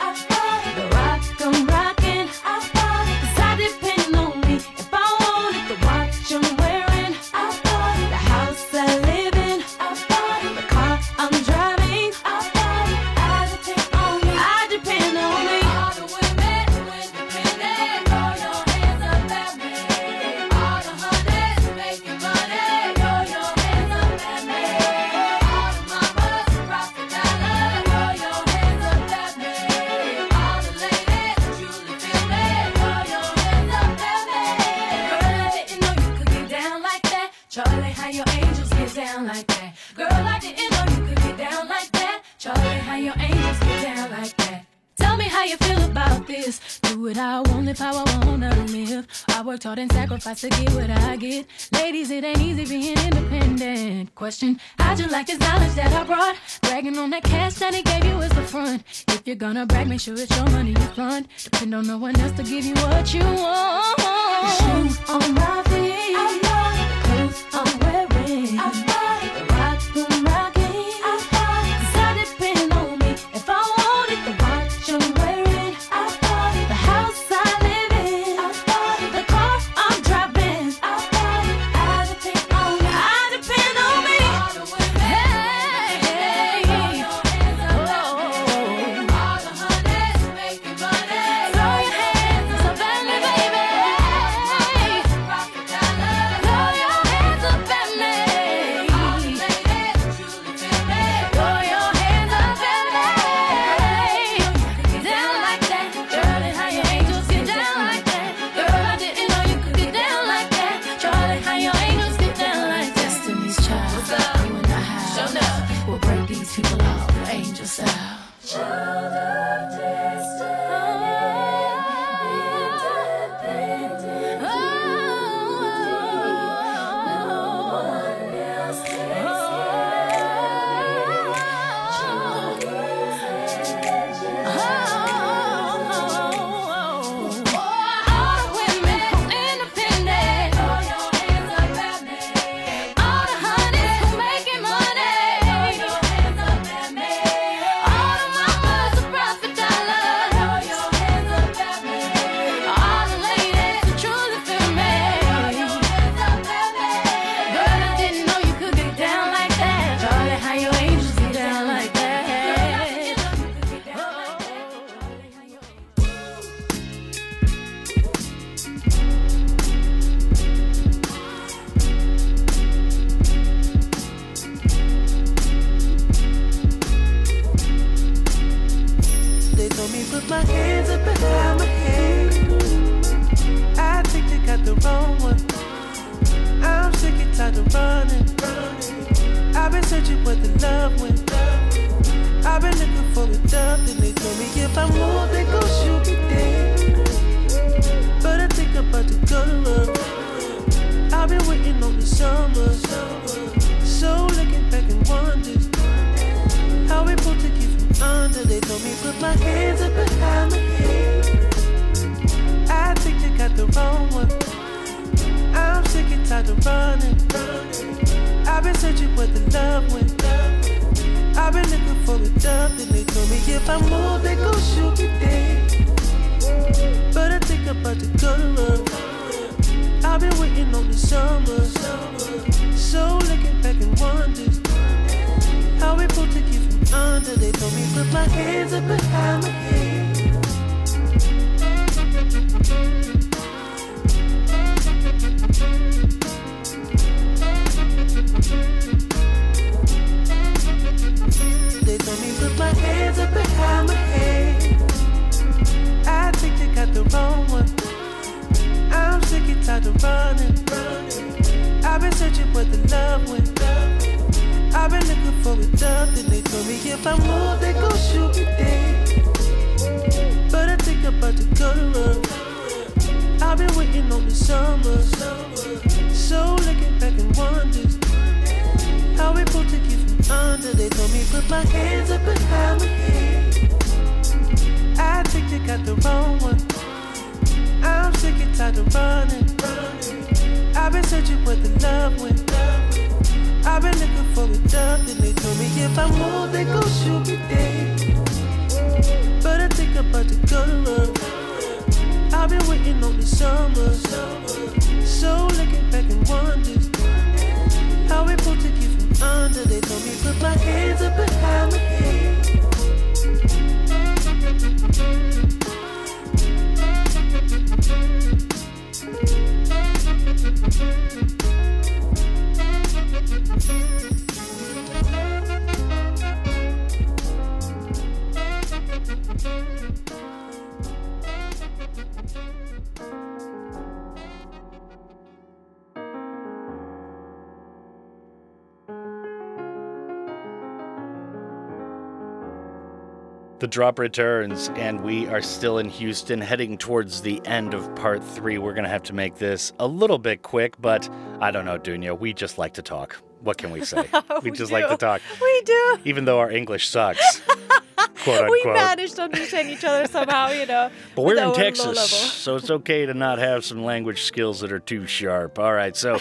I buy. The rock I'm rocking, I buy. 'Cause I depend on me if I want it. The watch I'm wearing, I buy. The house I live in, I buy. The car I'm driving, I buy. I depend on me. All the women who independent, throw your hands up at me. All the hunters making money, throw your hands up at me. your angels get down like that. Tell me how you feel about this. Do what I want, live how I wanna live. I worked hard and sacrificed to get what I get. Ladies, it ain't easy being independent. Question, how'd you like this knowledge that I brought? Bragging on that cash that it gave you is the front. If you're gonna brag, make sure it's your money you fund. Depend on no one else to give you what you want. Shoes on my feet, I bought it. Clothes I'm wearing, I bought it. Rock through my jeans, I bought it. 'Cause I depend on me if I want. The Drop returns, and we are still in Houston, heading towards the end of part three. We're going to have to make this a little bit quick, but I don't know, Dunia, we just like to talk. What can we say? We just like to talk. We do. Even though our English sucks. Quote, we managed to understand each other somehow, you know. But we're in Texas, so it's okay to not have some language skills that are too sharp. All right, so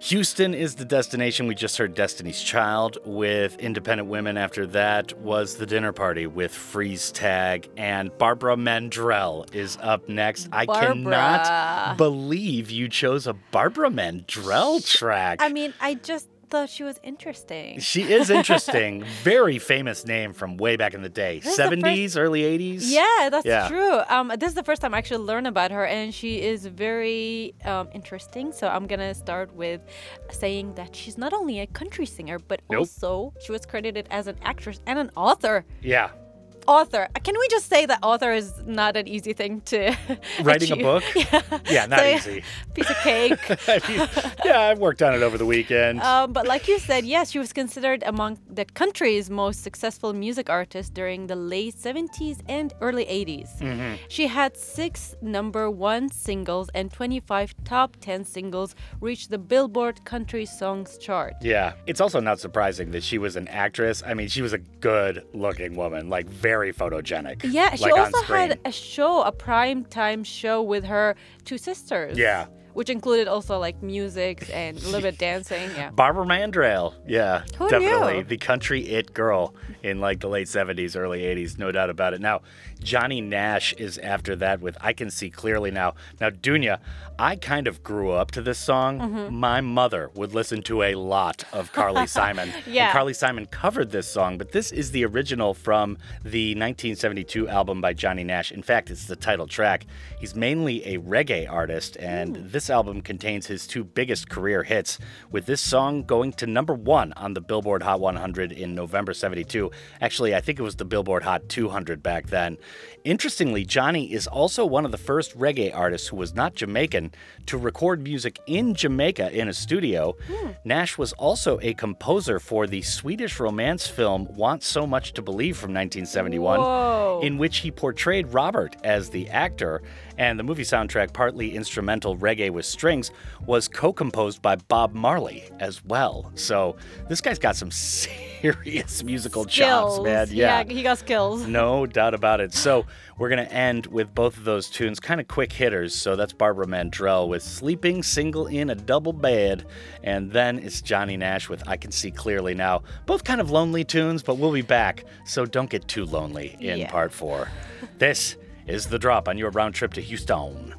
Houston is the destination. We just heard Destiny's Child with Independent Women. After that was The Dinner Party with Freeze Tag. And Barbara Mandrell is up next. I cannot believe you chose a Barbara Mandrell track. I mean, I just thought she was interesting. She is interesting. Very famous name from way back in the day. 70s, early 80s. Yeah, that's true. This is the first time I actually learned about her, and she is very interesting. So I'm going to start with saying that she's not only a country singer, but also she was credited as an actress and an author. Yeah. Author. Can we just say that author is not an easy thing to writing achieve. A book? Yeah, not easy. Piece of cake. I mean, yeah, I've worked on it over the weekend. But like you said, yes, she was considered among the country's most successful music artists during the late 70s and early 80s. Mm-hmm. She had 6 number one singles and 25 top 10 singles reach the Billboard Country Songs chart. Yeah, it's also not surprising that she was an actress. I mean, she was a good-looking woman, like very photogenic. Yeah, she also had a primetime show with her two sisters. Yeah. Which included also like music and a little bit dancing. Yeah. Barbara Mandrell. Yeah. Who definitely knew? The country it girl in like the late 70s, early 80s, no doubt about it. Now, Johnny Nash is after that with I Can See Clearly Now. Now, Dunia, I kind of grew up to this song. Mm-hmm. My mother would listen to a lot of Carly Simon. Yeah. And Carly Simon covered this song, but this is the original from the 1972 album by Johnny Nash. In fact, it's the title track. He's mainly a reggae artist, and This album contains his two biggest career hits, with this song going to number one on the Billboard Hot 100 in November 72. Actually, I think it was the Billboard Hot 200 back then. Interestingly, Johnny is also one of the first reggae artists who was not Jamaican to record music in Jamaica in a studio. Mm. Nash was also a composer for the Swedish romance film Want So Much to Believe from 1971, in which he portrayed Robert as the actor, and the movie soundtrack, partly instrumental reggae with strings, was co-composed by Bob Marley as well. So this guy's got some serious musical chops, man. Yeah, he got skills. No doubt about it. So we're going to end with both of those tunes, kind of quick hitters. So that's Barbara Mandrell with Sleeping Single in a Double Bed. And then it's Johnny Nash with I Can See Clearly Now. Both kind of lonely tunes, but we'll be back. So don't get too lonely in part four. This is The Drop on your round trip to Houston.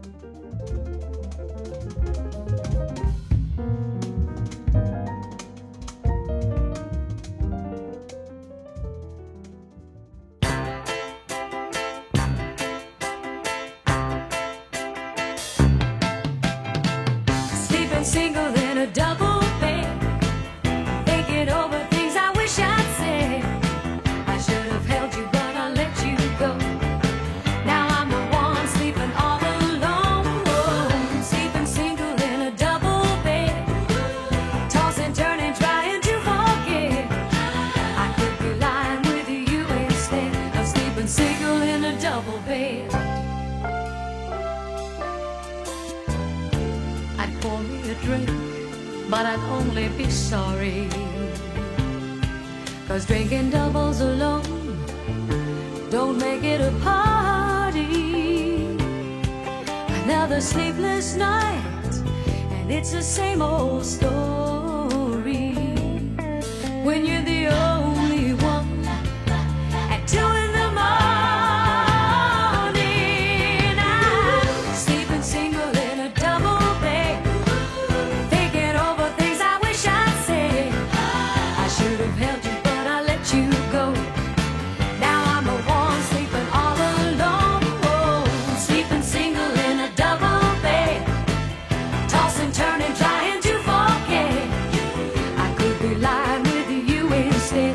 Turning, trying to forget. I could be lying with you instead.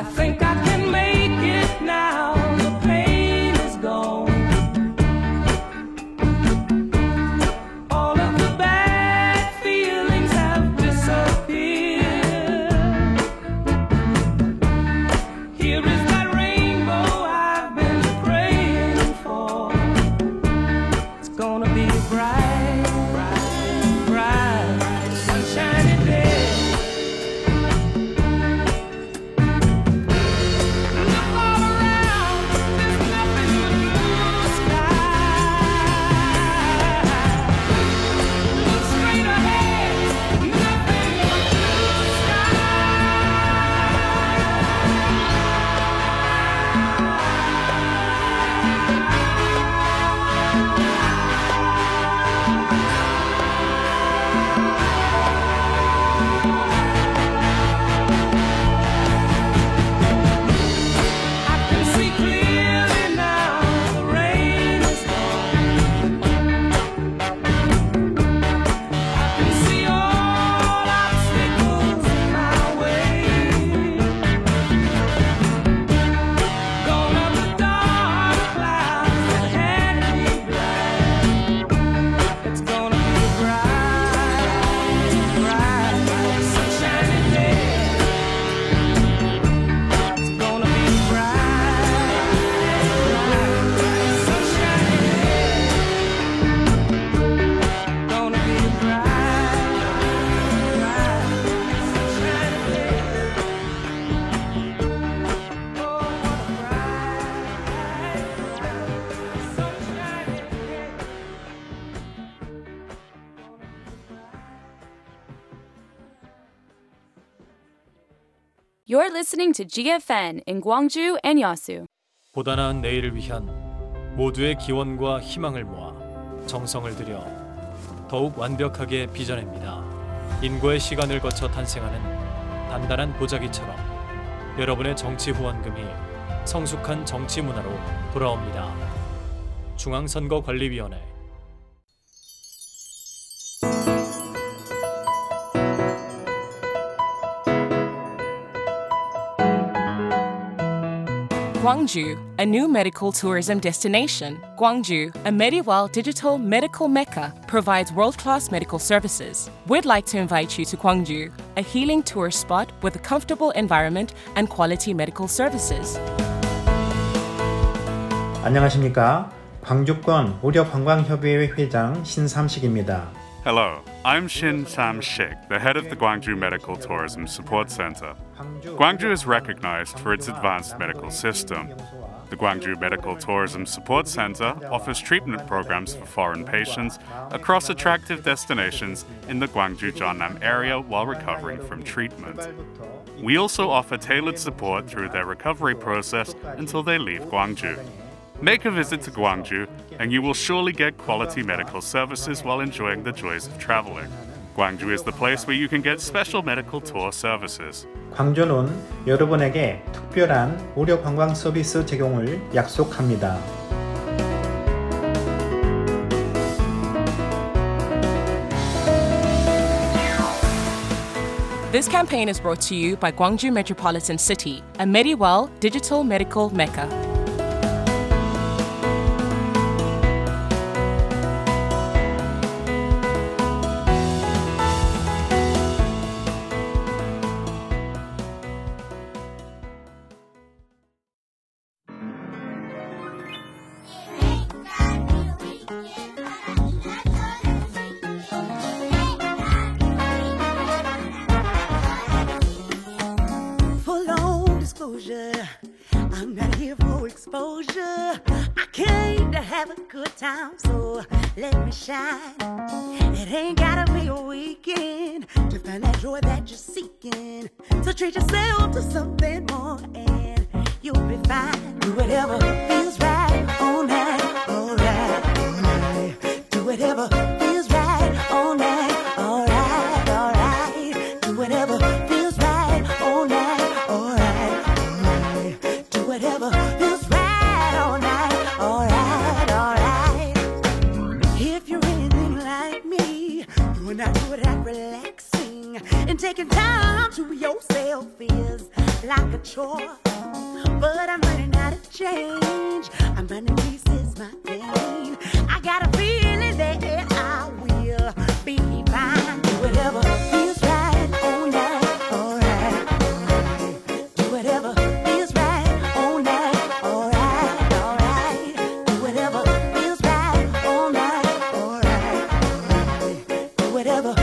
I think I can make it now. The pain is gone. All of the bad feelings have disappeared. Here is that rainbow I've been praying for. It's gonna be a bright, bright, bright, sunshiny day. You're listening to GFN in Gwangju and Yeosu. 보다 나은 내일을 위한 모두의 기원과 희망을 모아 정성을 들여 더욱 완벽하게 빚어냅니다. 인고의 시간을 거쳐 탄생하는 단단한 보자기처럼 여러분의 정치 후원금이 성숙한 정치 문화로 돌아옵니다. 중앙선거관리위원회. Gwangju, a new medical tourism destination. Gwangju, a medieval digital medical mecca, provides world-class medical services. We'd like to invite you to Gwangju, a healing tourist spot with a comfortable environment and quality medical services. 안녕하십니까? 광주권 의료관광협의회 회장 신삼식입니다. Hello, I'm Shin Sam-shik, the head of the Gwangju Medical Tourism Support Center. Gwangju is recognized for its advanced medical system. The Gwangju Medical Tourism Support Center offers treatment programs for foreign patients across attractive destinations in the Gwangju-Jeonnam area while recovering from treatment. We also offer tailored support through their recovery process until they leave Gwangju. Make a visit to Gwangju, and you will surely get quality medical services while enjoying the joys of traveling. Gwangju is the place where you can get special medical tour services. 광주는 여러분에게 특별한 의료 관광 서비스 제공을 약속합니다. This campaign is brought to you by Gwangju Metropolitan City, a medieval digital medical mecca. It ain't gotta be a weekend to find that joy that you're seeking. So treat yourself to something more and you'll be fine. Do whatever feels right all night, all right, all right. Do whatever feels right all night, all right, all right. Do whatever feels right all night, all right, all right. Do whatever feels right all night, all right. Now do it at relaxing and taking time to yourself is like a chore, but I'm running out of change. I'm running pieces, my pain. I got a feeling that I will be fine. Do whatever feels right, all night, all right. Do whatever feels right, all night, all right, all right. Do whatever feels right, all night, all right, all right. Do whatever.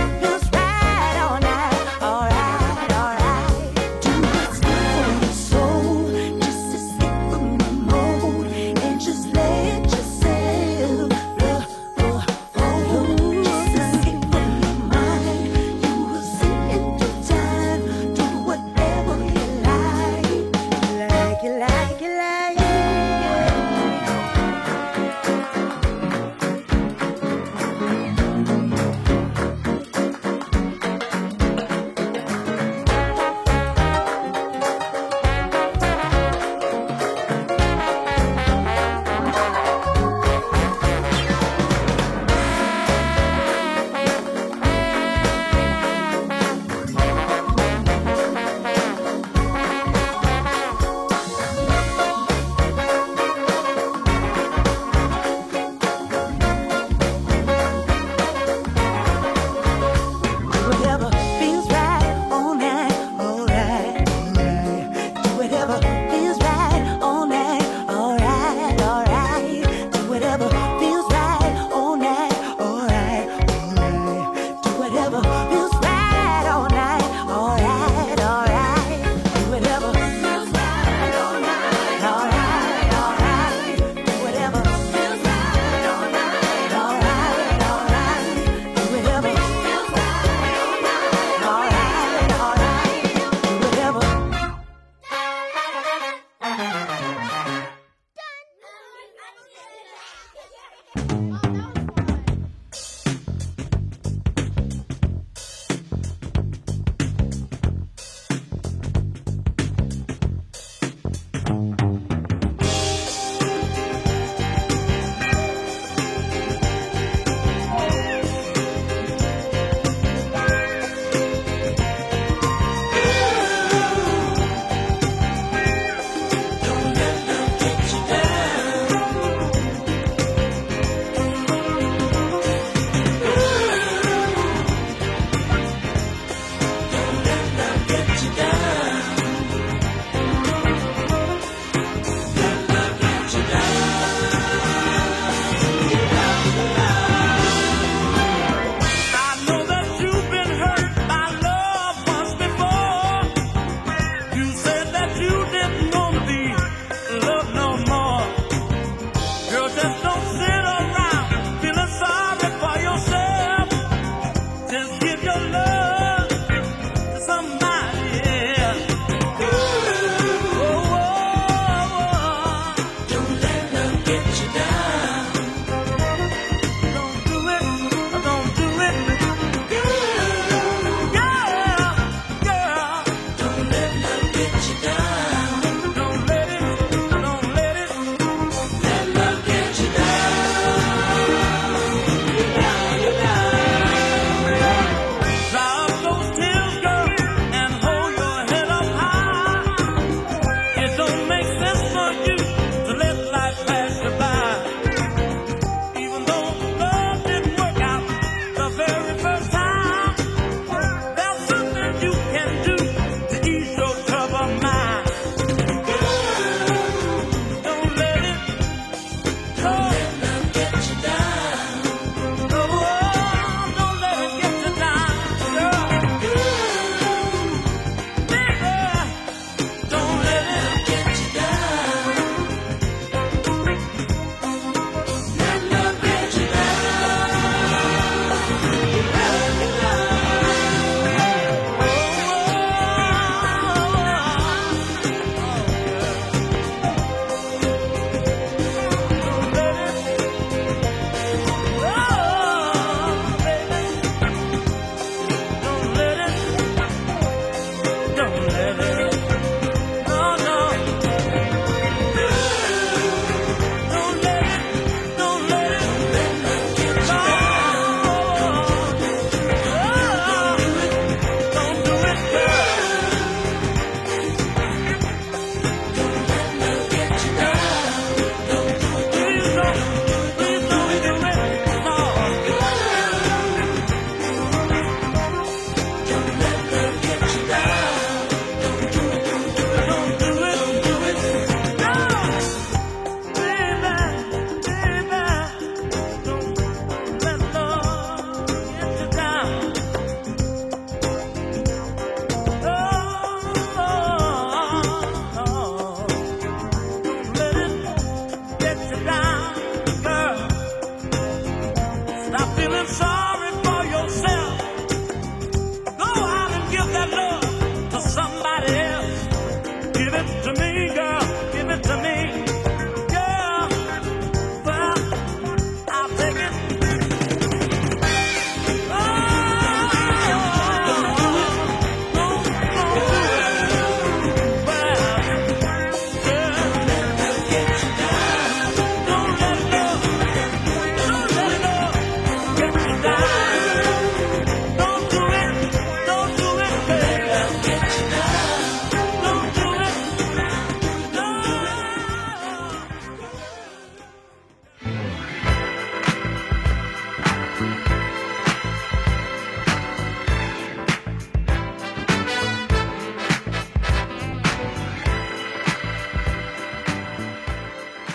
it to me, girl, give it to me.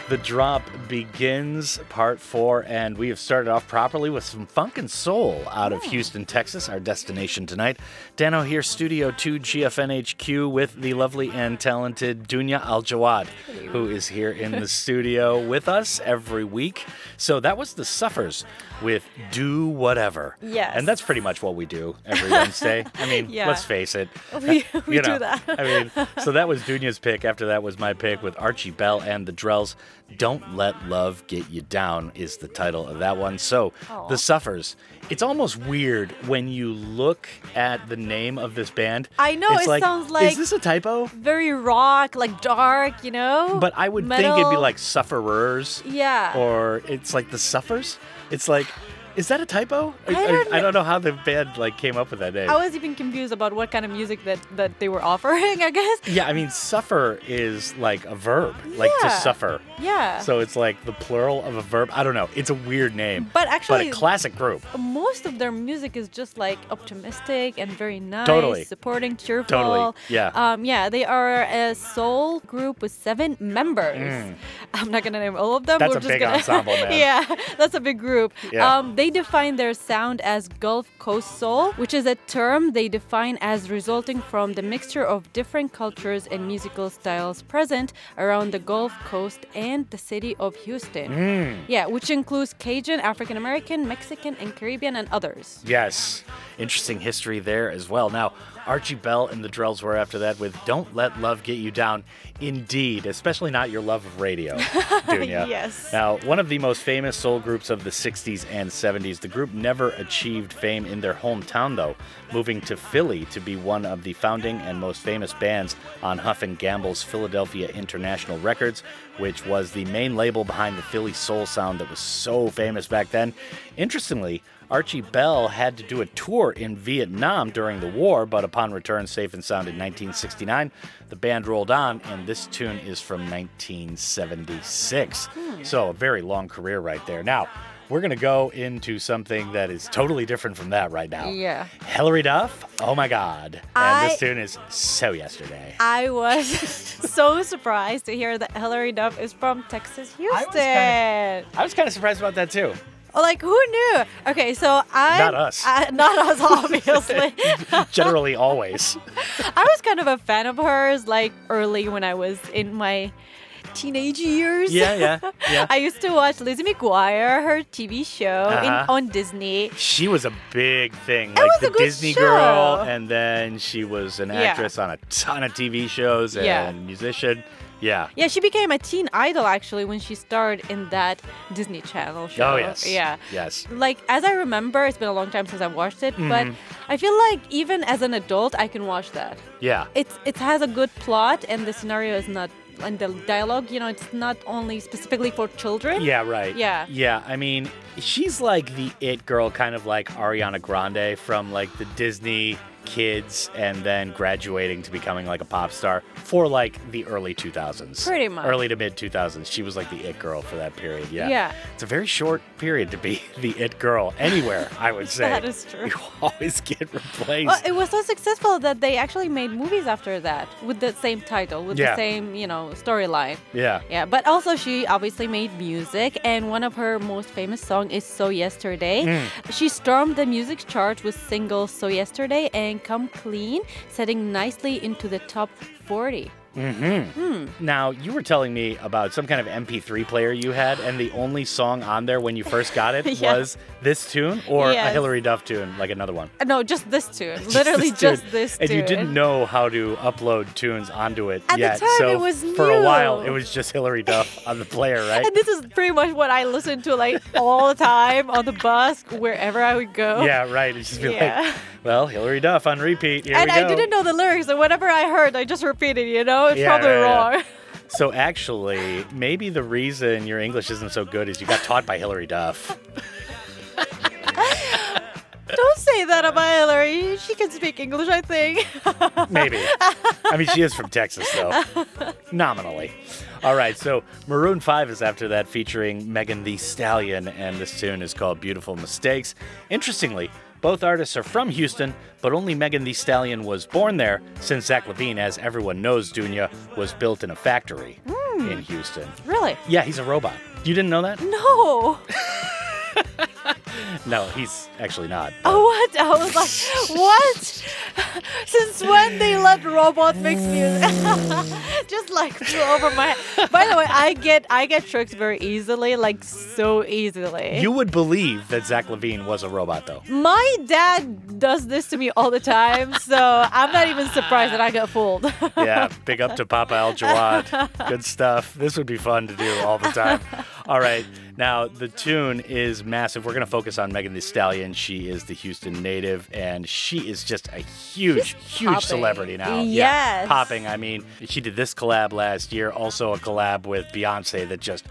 The Drop begins part four, and we have started off properly with some funk and soul out of Houston, Texas, our destination tonight. Dano here, Studio 2 GFNHQ, with the lovely and talented Dunia Aljawad, who is here in the studio with us every week. So that was The Suffers with Do Whatever. Yes. And that's pretty much what we do every Wednesday. I mean, yeah. Let's face it. We do that. I mean, so that was Dunia's pick. After that was my pick with Archie Bell and the Drells. Don't Let Love Get You Down is the title of that one. So, aww. The Suffers. It's almost weird when you look at the name of this band. I know, it like, sounds like... Is this a typo? Very rock, like dark, you know? But I would think it'd be like Sufferers. Yeah. Or it's like The Suffers. It's like... Is that a typo? I don't know how the band came up with that name. I was even confused about what kind of music that they were offering, I guess. Yeah, I mean, suffer is like a verb, to suffer. Yeah. So it's like the plural of a verb. I don't know. It's a weird name. But actually, but a classic group. Most of their music is just like optimistic and very nice, totally. Supporting, cheerful. Totally. Yeah. They are a soul group with 7 members. Mm. I'm not gonna name all of them. That's a big ensemble, man. Yeah, that's a big group. Yeah. They define their sound as Gulf Coast Soul, which is a term they define as resulting from the mixture of different cultures and musical styles present around the Gulf Coast and the city of Houston. Mm. Yeah, which includes Cajun, African American, Mexican, and Caribbean, and others. Yes. Interesting history there as well. Now, Archie Bell and the Drells were after that with Don't Let Love Get You Down. Indeed, especially not your love of radio, Dunia. Yes. Now, one of the most famous soul groups of the 60s and 70s, the group never achieved fame in their hometown, though, moving to Philly to be one of the founding and most famous bands on Huff and Gamble's Philadelphia International Records, which was the main label behind the Philly soul sound that was so famous back then. Interestingly, Archie Bell had to do a tour in Vietnam during the war, but upon return safe and sound in 1969, the band rolled on, and this tune is from 1976. So a very long career right there. Now, we're going to go into something that is totally different from that right now. Yeah. Hilary Duff, oh my God. And this tune is So Yesterday. I was so surprised to hear that Hilary Duff is from Texas, Houston. I was kind of surprised about that too. Like, who knew? Okay, so Not us, obviously. Generally, always. I was kind of a fan of hers, early when I was in my teenage years. Yeah. I used to watch Lizzie McGuire, her TV show on Disney. She was a big thing. It was the a good Disney show. Girl, and then she was an actress on a ton of TV shows and musician. Yeah. Yeah, she became a teen idol, actually, when she starred in that Disney Channel show. Oh, yes. Yeah. Yes. As I remember, it's been a long time since I've watched it, but I feel like even as an adult, I can watch that. Yeah. It has a good plot, and the scenario is not... And the dialogue, it's not only specifically for children. Yeah, right. Yeah. Yeah, I mean, she's like the it girl, kind of like Ariana Grande from the Disney kids and then graduating to becoming a pop star for the early 2000s. Pretty much. Early to mid 2000s. She was the it girl for that period. Yeah. Yeah. It's a very short period to be the it girl anywhere, I would say. That is true. You always get replaced. Well, it was so successful that they actually made movies after that with the same title, with the same, storyline. Yeah. Yeah. But also she obviously made music, and one of her most famous songs is So Yesterday. Mm. She stormed the music chart with singles So Yesterday and Come Clean, setting nicely into the top 40. Mm-hmm. Hmm. Now, you were telling me about some kind of MP3 player you had, and the only song on there when you first got it yeah. was this tune or yes. a Hilary Duff tune, like another one? No, just this tune. Literally just this tune. And you didn't know how to upload tunes onto it yet. At the time, so it was new. For a while, it was just Hilary Duff on the player, right? And this is pretty much what I listened to like all the time on the bus, wherever I would go. Yeah, right. It'd just be yeah. like, well, Hilary Duff on repeat. Here and we go. I didn't know the lyrics, and whatever I heard, I just repeated, you know? It's yeah, probably wrong. Yeah. So actually, maybe the reason your English isn't so good is you got taught by Hilary Duff. Don't say that about Hilary. She can speak English, I think. Maybe. I mean, she is from Texas, though. Nominally. All right, so Maroon 5 is after that, featuring Megan Thee Stallion, and this tune is called Beautiful Mistakes. Interestingly, both artists are from Houston, but only Megan Thee Stallion was born there, since Zach Levine, as everyone knows, Dunia, was built in a factory in Houston. Really? Yeah, he's a robot. You didn't know that? No. No, he's actually not. Oh, what? I was like, what? Since when they let robots make music? Just like flew over my head. By the way, I get tricked very easily, like so easily. You would believe that Zach Levine was a robot, though. My dad does this to me all the time, so I'm not even surprised that I got fooled. Yeah, big up to Papa Aljawad. Good stuff. This would be fun to do all the time. All right. Now, the tune is massive. We're going to focus on Megan Thee Stallion. She is the Houston native, and she is just a huge celebrity now. Yes. Yeah, popping. I mean, she did this collab last year, also a collab with Beyoncé that just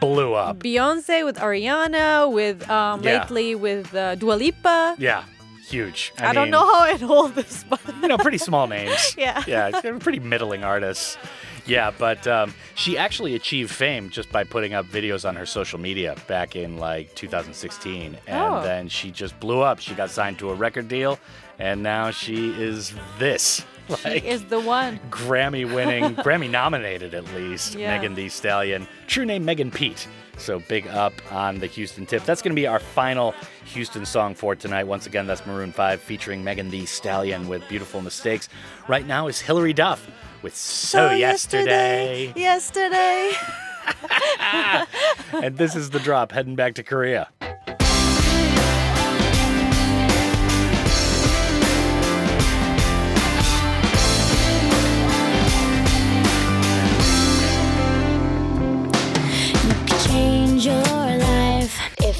blew up. Beyoncé with Ariana, with lately with Dua Lipa. Yeah. Huge. I don't know how I'd hold this, but... You know, pretty small names. Yeah. Yeah, they're pretty middling artists. Yeah, but she actually achieved fame just by putting up videos on her social media back in, like, 2016. And then she just blew up. She got signed to a record deal, and now she is this. Like, she is the one. Grammy-winning, Grammy-nominated, at least, yeah. Megan Thee Stallion. True name, Megan Pete. So big up on the Houston tip. That's going to be our final Houston song for tonight. Once again, that's Maroon 5 featuring Megan Thee Stallion with Beautiful Mistakes. Right now is Hilary Duff with So Yesterday. Yesterday. And this is The Drop, heading back to Korea.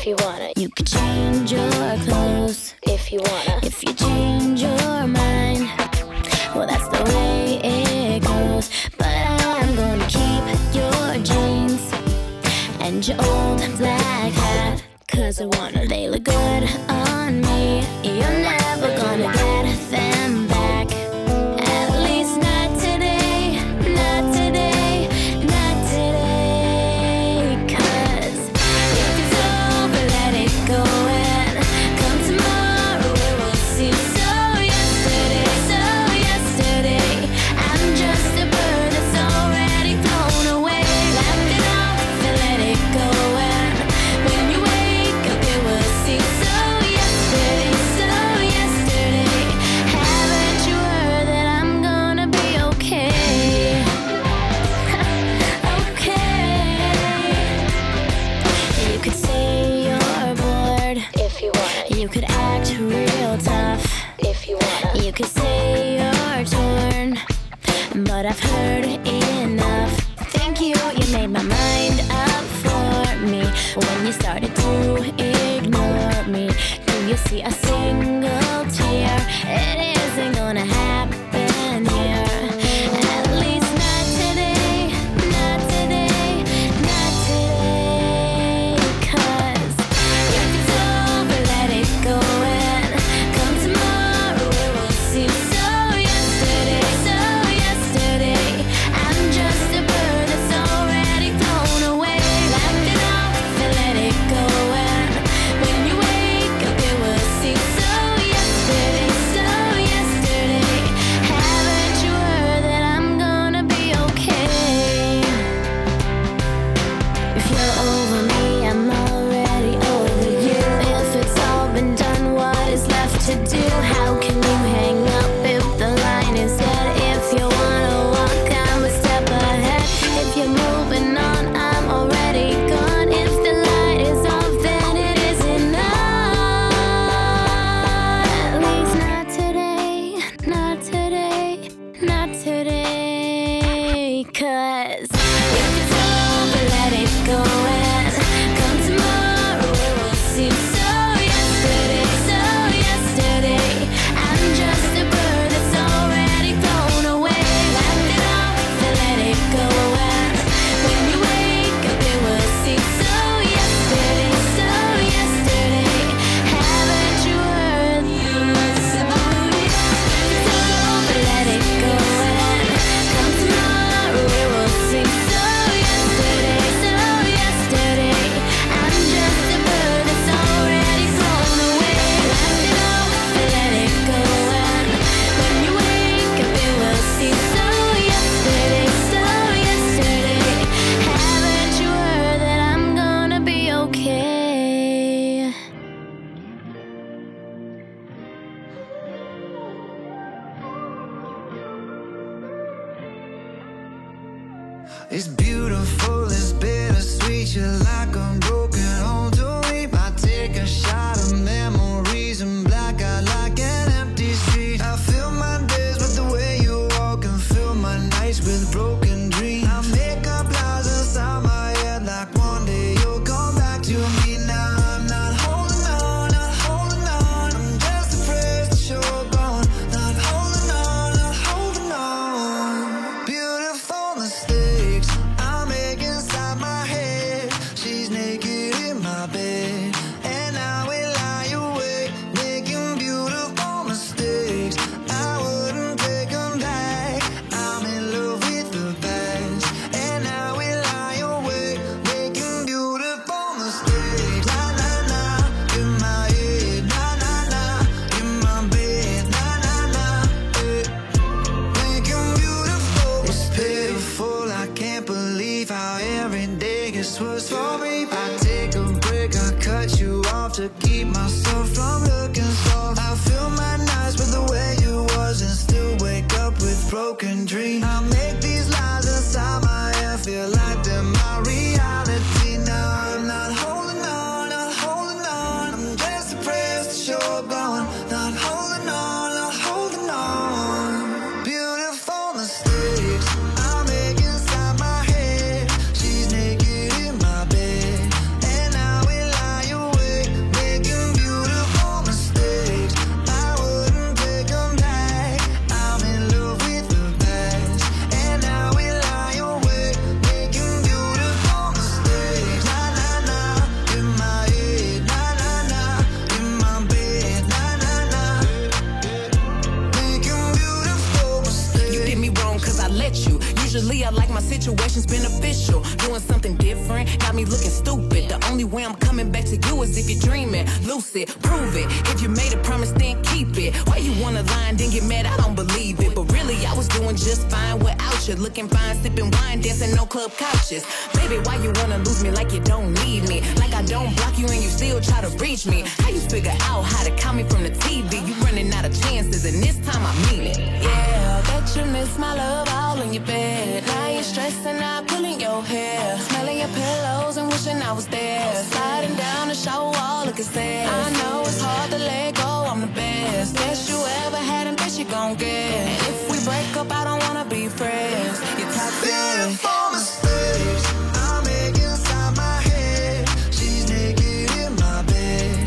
You wanna. You could change your clothes if you wanna. If you change your mind, well, that's the way it goes. But I'm gonna keep your jeans and your old black hat, 'cause I wanna. They look good on me. You're never gonna get them back. At least not today. Not today. Not today. 'Cause going, come tomorrow, it will seem so yesterday, I'm just a bird that's already flown away, laugh it off and let it go, and when you wake up, it will seem so yesterday, haven't you heard that I'm gonna be okay, okay, you could say you're you could act real tough if you wanna. You could say you're torn, but I've heard enough. Thank you, you made my mind up for me when you started to ignore me. Do you see a single tear? It isn't gonna happen here. At least not today, not today, not today, 'cause if it's over, let it go and come tomorrow, it will seem so yesterday, I'm just a bird that's already flown away, laugh it off and let it go, and when you wake up, it will seem so yesterday, haven't you heard that I'm gonna be okay, if you're over me, I'm already over you, if it's all been done, what is left to do, how can you hang up if the line is dead, if you wanna walk out It's beautiful, it's bittersweet. You're like a broken home to me. I take a shot of memories and black out like an empty street. I fill my days with the way you walk and fill my nights with broken dreams. I make up lies inside my head like one day you'll come back to me. Now I'm not holding on, not holding on. I'm just afraid that you're gone. Not holding on, not holding on. Beautiful mistake. To keep myself from looking soft, I fill my nights with the way you was and still wake up with broken dreams. I make these lies inside my head feel like they're my reality. Now I'm not holding on, not holding on. I'm just surprised that you're gone. Not holding on, not holding on. Beautiful mistakes I make inside my head. She's naked in my bed. Usually I like my situations beneficial. Doing something different got me looking stupid. The only way I'm coming back to you is if you're dreaming. Lucid, prove it. If you made a promise, then keep it. Why you wanna lie and then get mad? I don't believe it. But really, I was doing just fine without you. Looking fine, sipping wine, dancing no club couches. Baby, why you wanna lose me like you don't need me? Like I don't block you and you still try to reach me. How you figure out how to call me from the TV? You running out of chances and this time I mean it. Yeah, bet you miss my love all in your bed. Now you're stressing out, pulling your hair, smelling your pillows and wishing I was there. Sliding down the shower wall, looking sad. I know it's hard to let go, I'm the best. Best you ever had and best you gon' get. And if we break up, I don't wanna be friends. You're toxic. Beautiful mistakes I make inside my head. She's naked in my bed.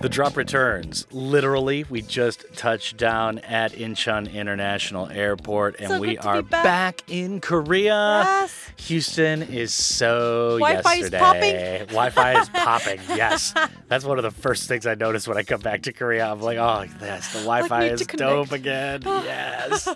The drop returns. Literally, we just touched down at Incheon International Airport, and so we are back in Korea. Yes. Houston is so Wi-Fi yesterday. Wi-Fi is popping. Yes. That's one of the first things I notice when I come back to Korea. I'm like, oh, yes, the Wi-Fi is dope again. Yes.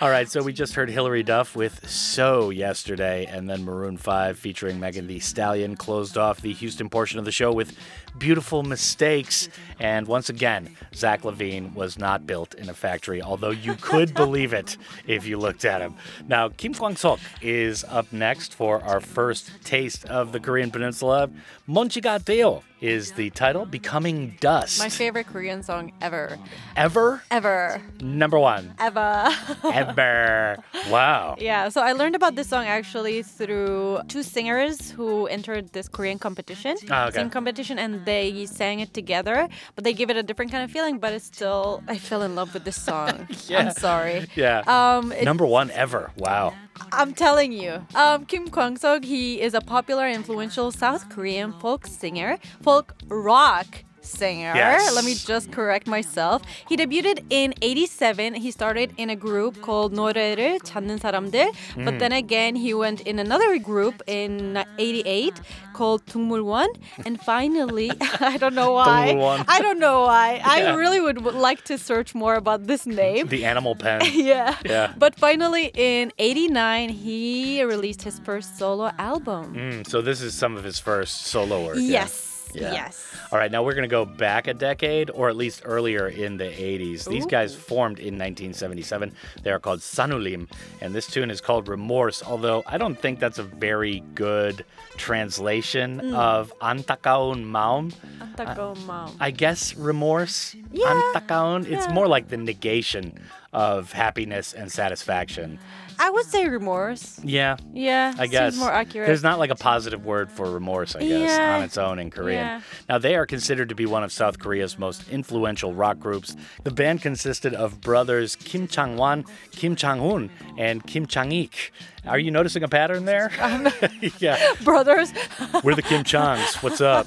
All right, so we just heard Hilary Duff with So Yesterday, and then Maroon 5 featuring Megan Thee Stallion closed off the Houston portion of the show with Beautiful Mistakes. And once again, Zach Levine was not built in a factory, although you could believe it if you looked at him. Now, Kim Kwang Seok is up next for our first taste of the Korean Peninsula. Monchiga Deo is the title, Becoming Dust. My favorite Korean song ever. Ever? Ever. Number one. Ever. Ever. Wow. Yeah, so I learned about this song actually through two singers who entered this Korean competition, singing competition, and they sang it together, but they give it a different kind of feeling, but it's still, I fell in love with this song. Yeah. I'm sorry. Yeah. Number one ever. Wow. I'm telling you. Kim Kwang Seok, he is a popular, influential South Korean folk singer, folk rock singer. Yes. Let me just correct myself. He debuted in 87. He started in a group called 노래를 찾는 사람들. But then again, he went in another group in 88 called 동물원. And finally, I don't know why. I don't know why. I really would like to search more about this name. The animal pen. Yeah. But finally, in 89, he released his first solo album. So this is some of his first solo work. Yes. Yeah. Yeah. Yes. All right, now we're going to go back a decade, or at least earlier in the 80s. These guys formed in 1977. They are called Sanulim, and this tune is called Remorse, although I don't think that's a very good translation of Antakaun Maum. Antakaun Maum. I guess remorse, Antakaun, it's more like the negation of happiness and satisfaction. I would say remorse. Yeah. I guess. Seems more accurate. There's not like a positive word for remorse, I guess, on its own in Korean. Yeah. Now, they are considered to be one of South Korea's most influential rock groups. The band consisted of brothers Kim Chang-wan, Kim Chang-hoon, and Kim Chang-ik. Are you noticing a pattern there? Yeah. Brothers. We're the Kim Changs. What's up?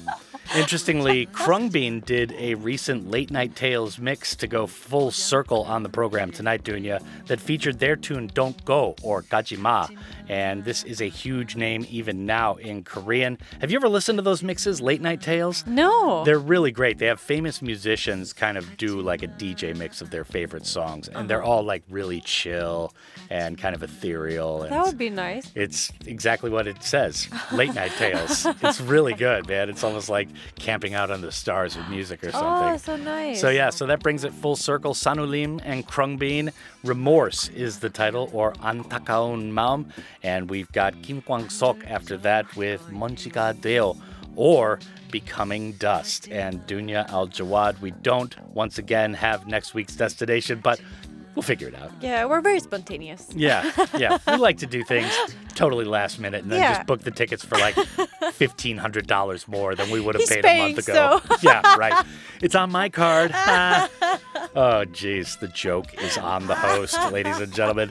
Interestingly, Khruangbin did a recent Late Night Tales mix to go full circle on the program tonight, Dunia, that featured their tune Don't Go, or Gajima. And this is a huge name even now in Korean. Have you ever listened to those mixes, Late Night Tales? No. They're really great. They have famous musicians kind of do like a DJ mix of their favorite songs. And they're all like really chill and kind of ethereal. And that would be nice. It's exactly what it says, Late Night Tales. It's really good, man. It's almost like camping out on the stars with music or something. Oh, so nice. So yeah, so that brings it full circle. Sanulim and Khruangbin. Remorse is the title, or Antakaun Maum. And we've got Kim Kwang Seok after that with Monjiga Deo, or Becoming Dust. And Dunia Aljawad. We don't, once again, have next week's destination, but we'll figure it out. Yeah, we're very spontaneous. Yeah. We like to do things totally last minute and then just book the tickets for like $1,500 more than we would have paid a month ago. So. Yeah, right. It's on my card. Oh, jeez. The joke is on the host, ladies and gentlemen.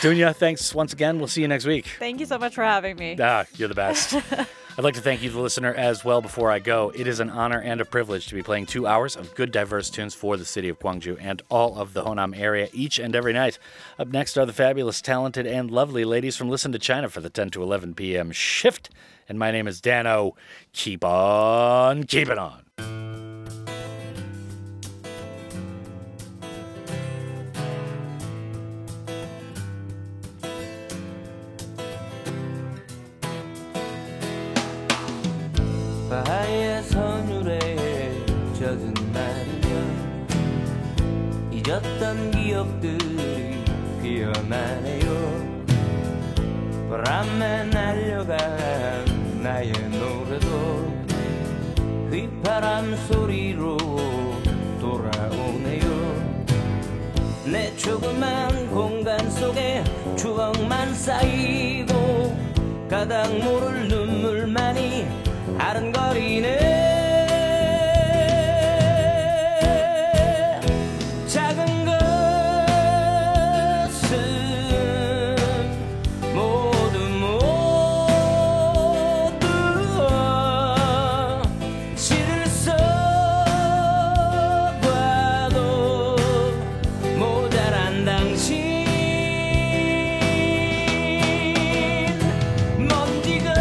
Dunia, thanks once again. We'll see you next week. Thank you so much for having me. You're the best. I'd like to thank you, the listener, as well before I go. It is an honor and a privilege to be playing 2 hours of good, diverse tunes for the city of Gwangju and all of the Honam area each and every night. Up next are the fabulous, talented, and lovely ladies from Listen to China for the 10 to 11 p.m. shift. And my name is Dano. Keep on keeping on. 바하의 선율에 젖은 날이면 잊었던 기억들이 피어나네요. 바람에 날려간 나의 노래도 휘파람 소리로 돌아오네요. 내 조그만 공간 속에 추억만 쌓이고 가닥 모를 눈물만이 아른거리네. 작은 것은 모두 시를 써봐도 모자란 당신. 먼지가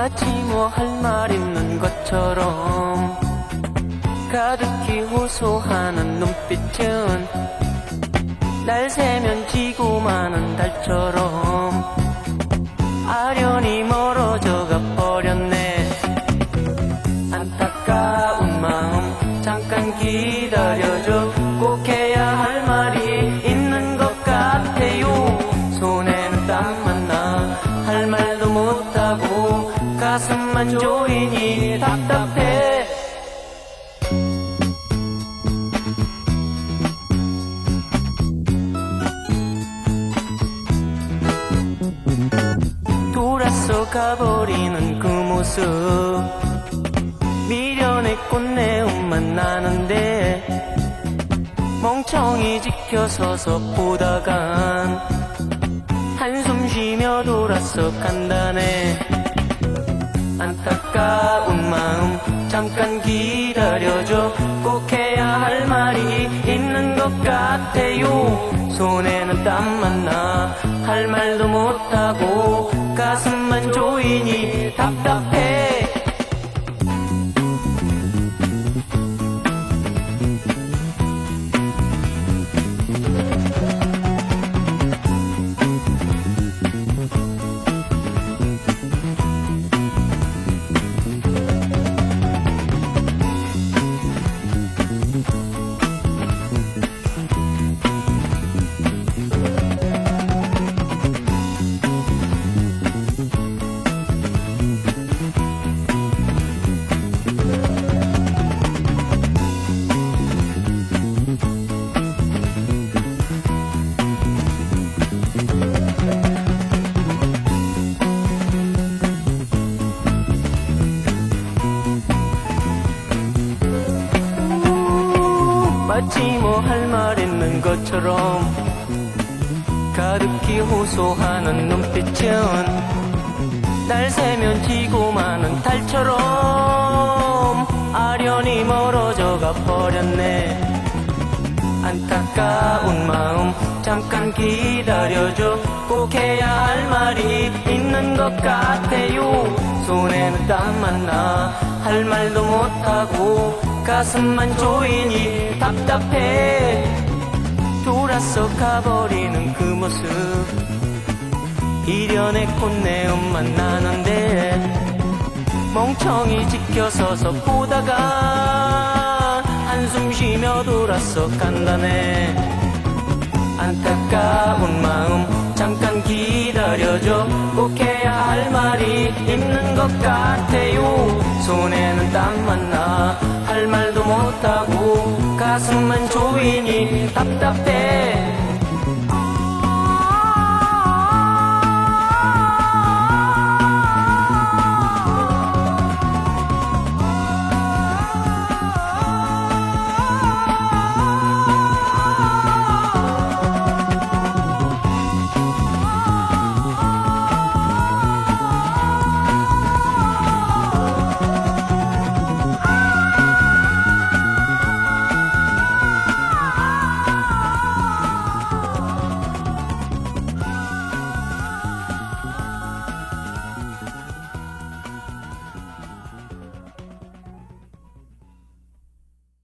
마치 뭐 할 말 있는 것처럼 가득히 호소하는 눈빛은 날 새면 지고 마는 달처럼 아련히 멀어져가 버렸네. 안타까운 마음 잠깐 기다려줘. 꼭 해야 할 말이 있는 것 같아요. 손에는 땀만 나 할 말도 못하고 가슴만 조이니 답답해. 가버리는 그 모습 미련의 꽃내음만 나는데 멍청이 지켜서서 보다간 한숨 쉬며 돌아서 간다네. 안타까운 마음 잠깐 기다려줘. 꼭 해야 할 말이 있는 것 같아요. 손에는 땀만 나 할 말도 못하고 가슴만 조이니 답답해. 할 말 있는 것처럼 가득히 호소하는 눈빛은 날 새면 지고 마는 달처럼 아련히 멀어져가 버렸네. 안타까운 마음 잠깐 기다려줘. 꼭 해야 할 말이 있는 것 같아요. 손에는 땀만 나 할 말도 못하고 가슴만 조이니 답답해. 돌아서 가버리는 그 모습 미련의 꽃내음만 나는데 멍청이 지켜서서 보다가 한숨 쉬며 돌아서 간다네. 안타까운 마음 잠깐 기다려줘. 꼭 해야 할 말이 있는 것 같아요. 손에는 땀만 나 할 말도 못하고 가슴만 조이니 답답해.